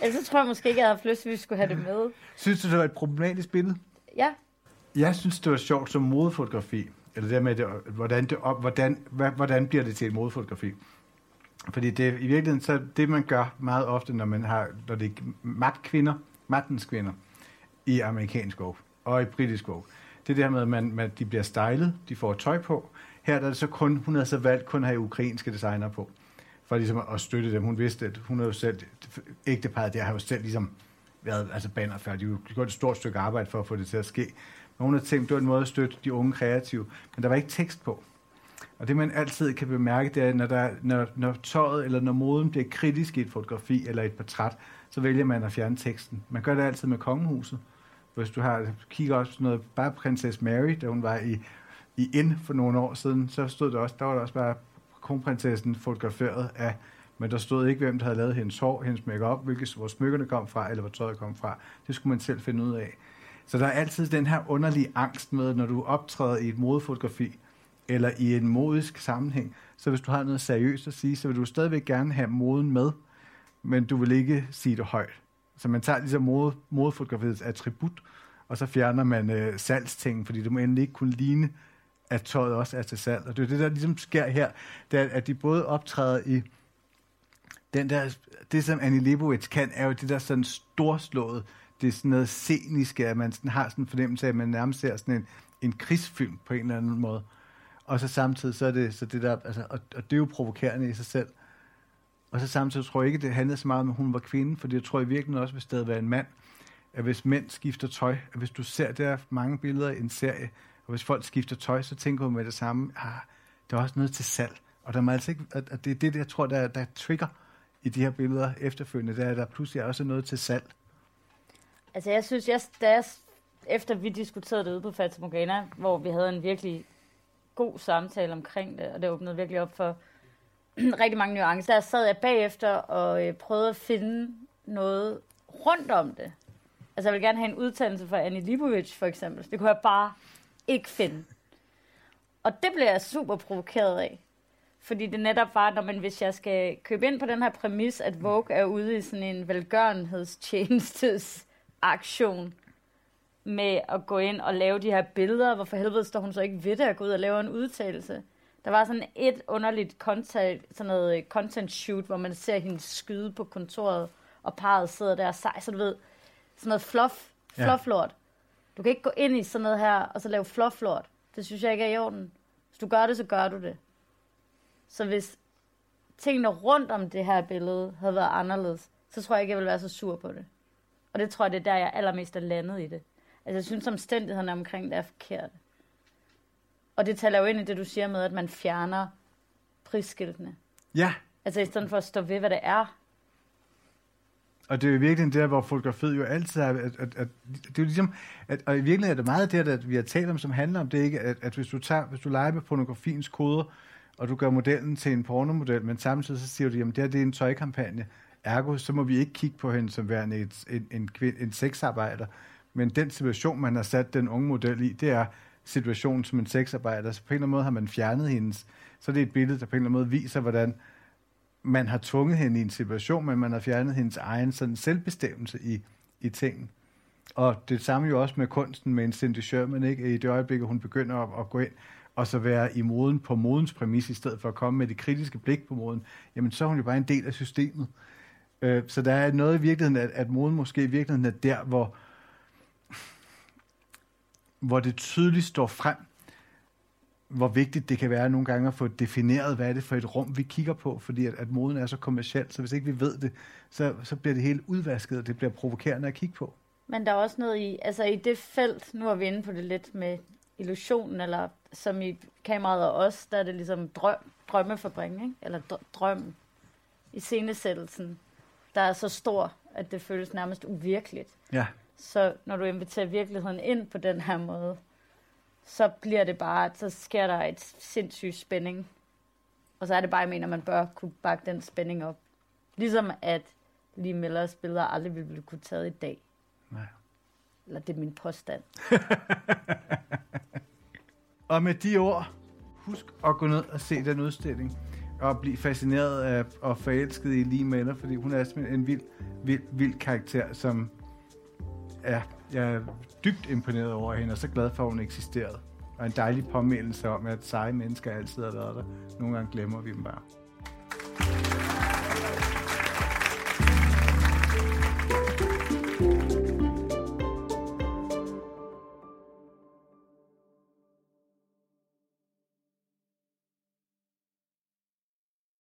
Ellers tror jeg måske ikke, jeg havde lyst, at vi skulle have det med. Synes du, det var et problematisk billede? Ja. Jeg synes, det var sjovt som modefotografi. Eller dermed, hvordan bliver det til et modefotografi? Fordi det i virkeligheden, så det man gør meget ofte, når det er magtens kvinder i amerikansk Vogue og i britisk Vogue, det er det her med, at de bliver stylet, de får tøj på. Her er det så kun, hun har så valgt kun at have ukrainske designer på. for ligesom at støtte dem. Hun vidste, at hun havde jo selv, ægteparet der har jo selv ligesom været altså bannerført. De har jo gjort et stort stykke arbejde for at få det til at ske. Men hun havde tænkt, det var en måde at støtte de unge kreative, men der var ikke tekst på. Og det man altid kan bemærke, det er, når tøjet eller når moden bliver kritisk i et fotografi eller et portræt, så vælger man at fjerne teksten. Man gør det altid med kongehuset. Hvis du har kigger også på noget, bare prinsesse Mary, da hun var i Ind for nogle år siden, så stod der også, der var der også bare kronprinsessen fotograferet af, men der stod ikke, hvem der havde lavet hendes hår, hendes make-up, hvor smykkerne kom fra, eller hvor tøjet kom fra. Det skulle man selv finde ud af. Så der er altid den her underlige angst med, når du optræder i et modefotografi, eller i en modisk sammenhæng, så hvis du har noget seriøst at sige, så vil du stadigvæk gerne have moden med, men du vil ikke sige det højt. Så man tager ligesom modefotografiets attribut, og så fjerner man salgstingen, fordi det må endelig ikke kunne ligne, at tøjet også er til salg. Og det er det, der ligesom sker her, det er, at de både optræder i den der, det som Annie Leibovitz kan, er jo det der sådan storslået, det er sådan noget sceniske, at man sådan har sådan en fornemmelse af, at man nærmest ser sådan en krigsfilm på en eller anden måde. Og så samtidig, så er det, så det der, altså, og det er jo provokerende i sig selv. Og så samtidig tror jeg ikke, det handlede så meget om, at hun var kvinde, for jeg tror i virkeligheden også, hvis det havde været en mand, at hvis mænd skifter tøj, at hvis du ser, der er mange billeder i en serie, og hvis folk skifter tøj, så tænker hun med det samme, der er også noget til salg. Og der må altså ikke, at det er det, jeg tror, der trigger i de her billeder efterfølgende, der er der pludselig også noget til salg. Altså jeg synes, efter vi diskuterede det ude på Fatamorgana, hvor vi havde en virkelig god samtale omkring det, og det åbnede virkelig op for rigtig mange nuancer. Der sad jeg bagefter og prøvede at finde noget rundt om det. Altså jeg ville gerne have en udtalelse fra Annie Leibovitz for eksempel. Det kunne jeg bare ikke finde. Og det blev jeg super provokeret af. Fordi det netop var, hvis jeg skal købe ind på den her præmis, at Vogue er ude i sådan en velgørenhedstjenestes aktion med at gå ind og lave de her billeder, hvorfor helvede står hun så ikke ved det at gå ud og lave en udtalelse. Der var sådan et underligt content shoot, hvor man ser hende skyde på kontoret, og parret sidder der og sej, så du ved, sådan noget fluff-lort. Du kan ikke gå ind i sådan noget her, og så lave fluff-lort. Det synes jeg ikke er i orden. Hvis du gør det, så gør du det. Så hvis tingene rundt om det her billede havde været anderledes, så tror jeg ikke, jeg ville være så sur på det. Og det tror jeg, det er der, jeg allermest er landet i det. Altså, jeg synes, omstændighederne omkring det er forkert. Og det taler jo ind i det, du siger med, at man fjerner prisskiltene. Ja. Altså, i stedet for at stå ved, hvad det er. Og det er jo virkelig der, hvor fotografiet jo altid er... det er jo ligesom, og i virkeligheden er det meget det, at vi har talt om, som handler om det, ikke? At hvis du leger med pornografiens koder, og du gør modellen til en pornomodel, men samtidig så siger du, jamen det er en tøjkampagne. Ergo, så må vi ikke kigge på hende som værende en sexarbejder. Men den situation, man har sat den unge model i, det er situationen som en sexarbejder. Så på en eller anden måde har man fjernet hendes. Så det er et billede, der på en eller anden måde viser, hvordan man har tvunget hende i en situation, men man har fjernet hendes egen sådan selvbestemmelse i tingen. Og det samme jo også med kunsten, med en Cindy Sherman, ikke? I det øjeblik, hun begynder at gå ind og så være i moden på modens præmis, i stedet for at komme med det kritiske blik på moden, jamen så er hun jo bare en del af systemet. Så der er noget i virkeligheden, at moden måske i virkeligheden er der, hvor det tydeligt står frem, hvor vigtigt det kan være nogle gange at få defineret, hvad er det for et rum, vi kigger på, fordi at moden er så kommerciel, så hvis ikke vi ved det, så bliver det helt udvasket, og det bliver provokerende at kigge på. Men der er også noget i det felt, nu er vi inde på det lidt med illusionen, eller som i Kameret og os, der er det ligesom drømmefabrik, ikke? Eller drømmen i scenesættelsen, der er så stor, at det føles nærmest uvirkeligt. Ja. Så når du inviterer virkeligheden ind på den her måde, så bliver det bare, så sker der et sindssyg spænding. Og så er det bare, jeg mener, man bør kunne bakke den spænding op. Ligesom at Lee Millers billeder aldrig ville kunne taget i dag. Nej. Eller det er min påstand. Og med de ord, husk at gå ned og se den udstilling. Og blive fascineret af og forelsket i Lee Miller, fordi hun er simpelthen en vild, vild, vild karakter, som... Ja, jeg er dybt imponeret over hende, og så glad for, at hun eksisterede. Og en dejlig påmindelse om, at seje mennesker altid har været der. Nogle gange glemmer vi dem bare.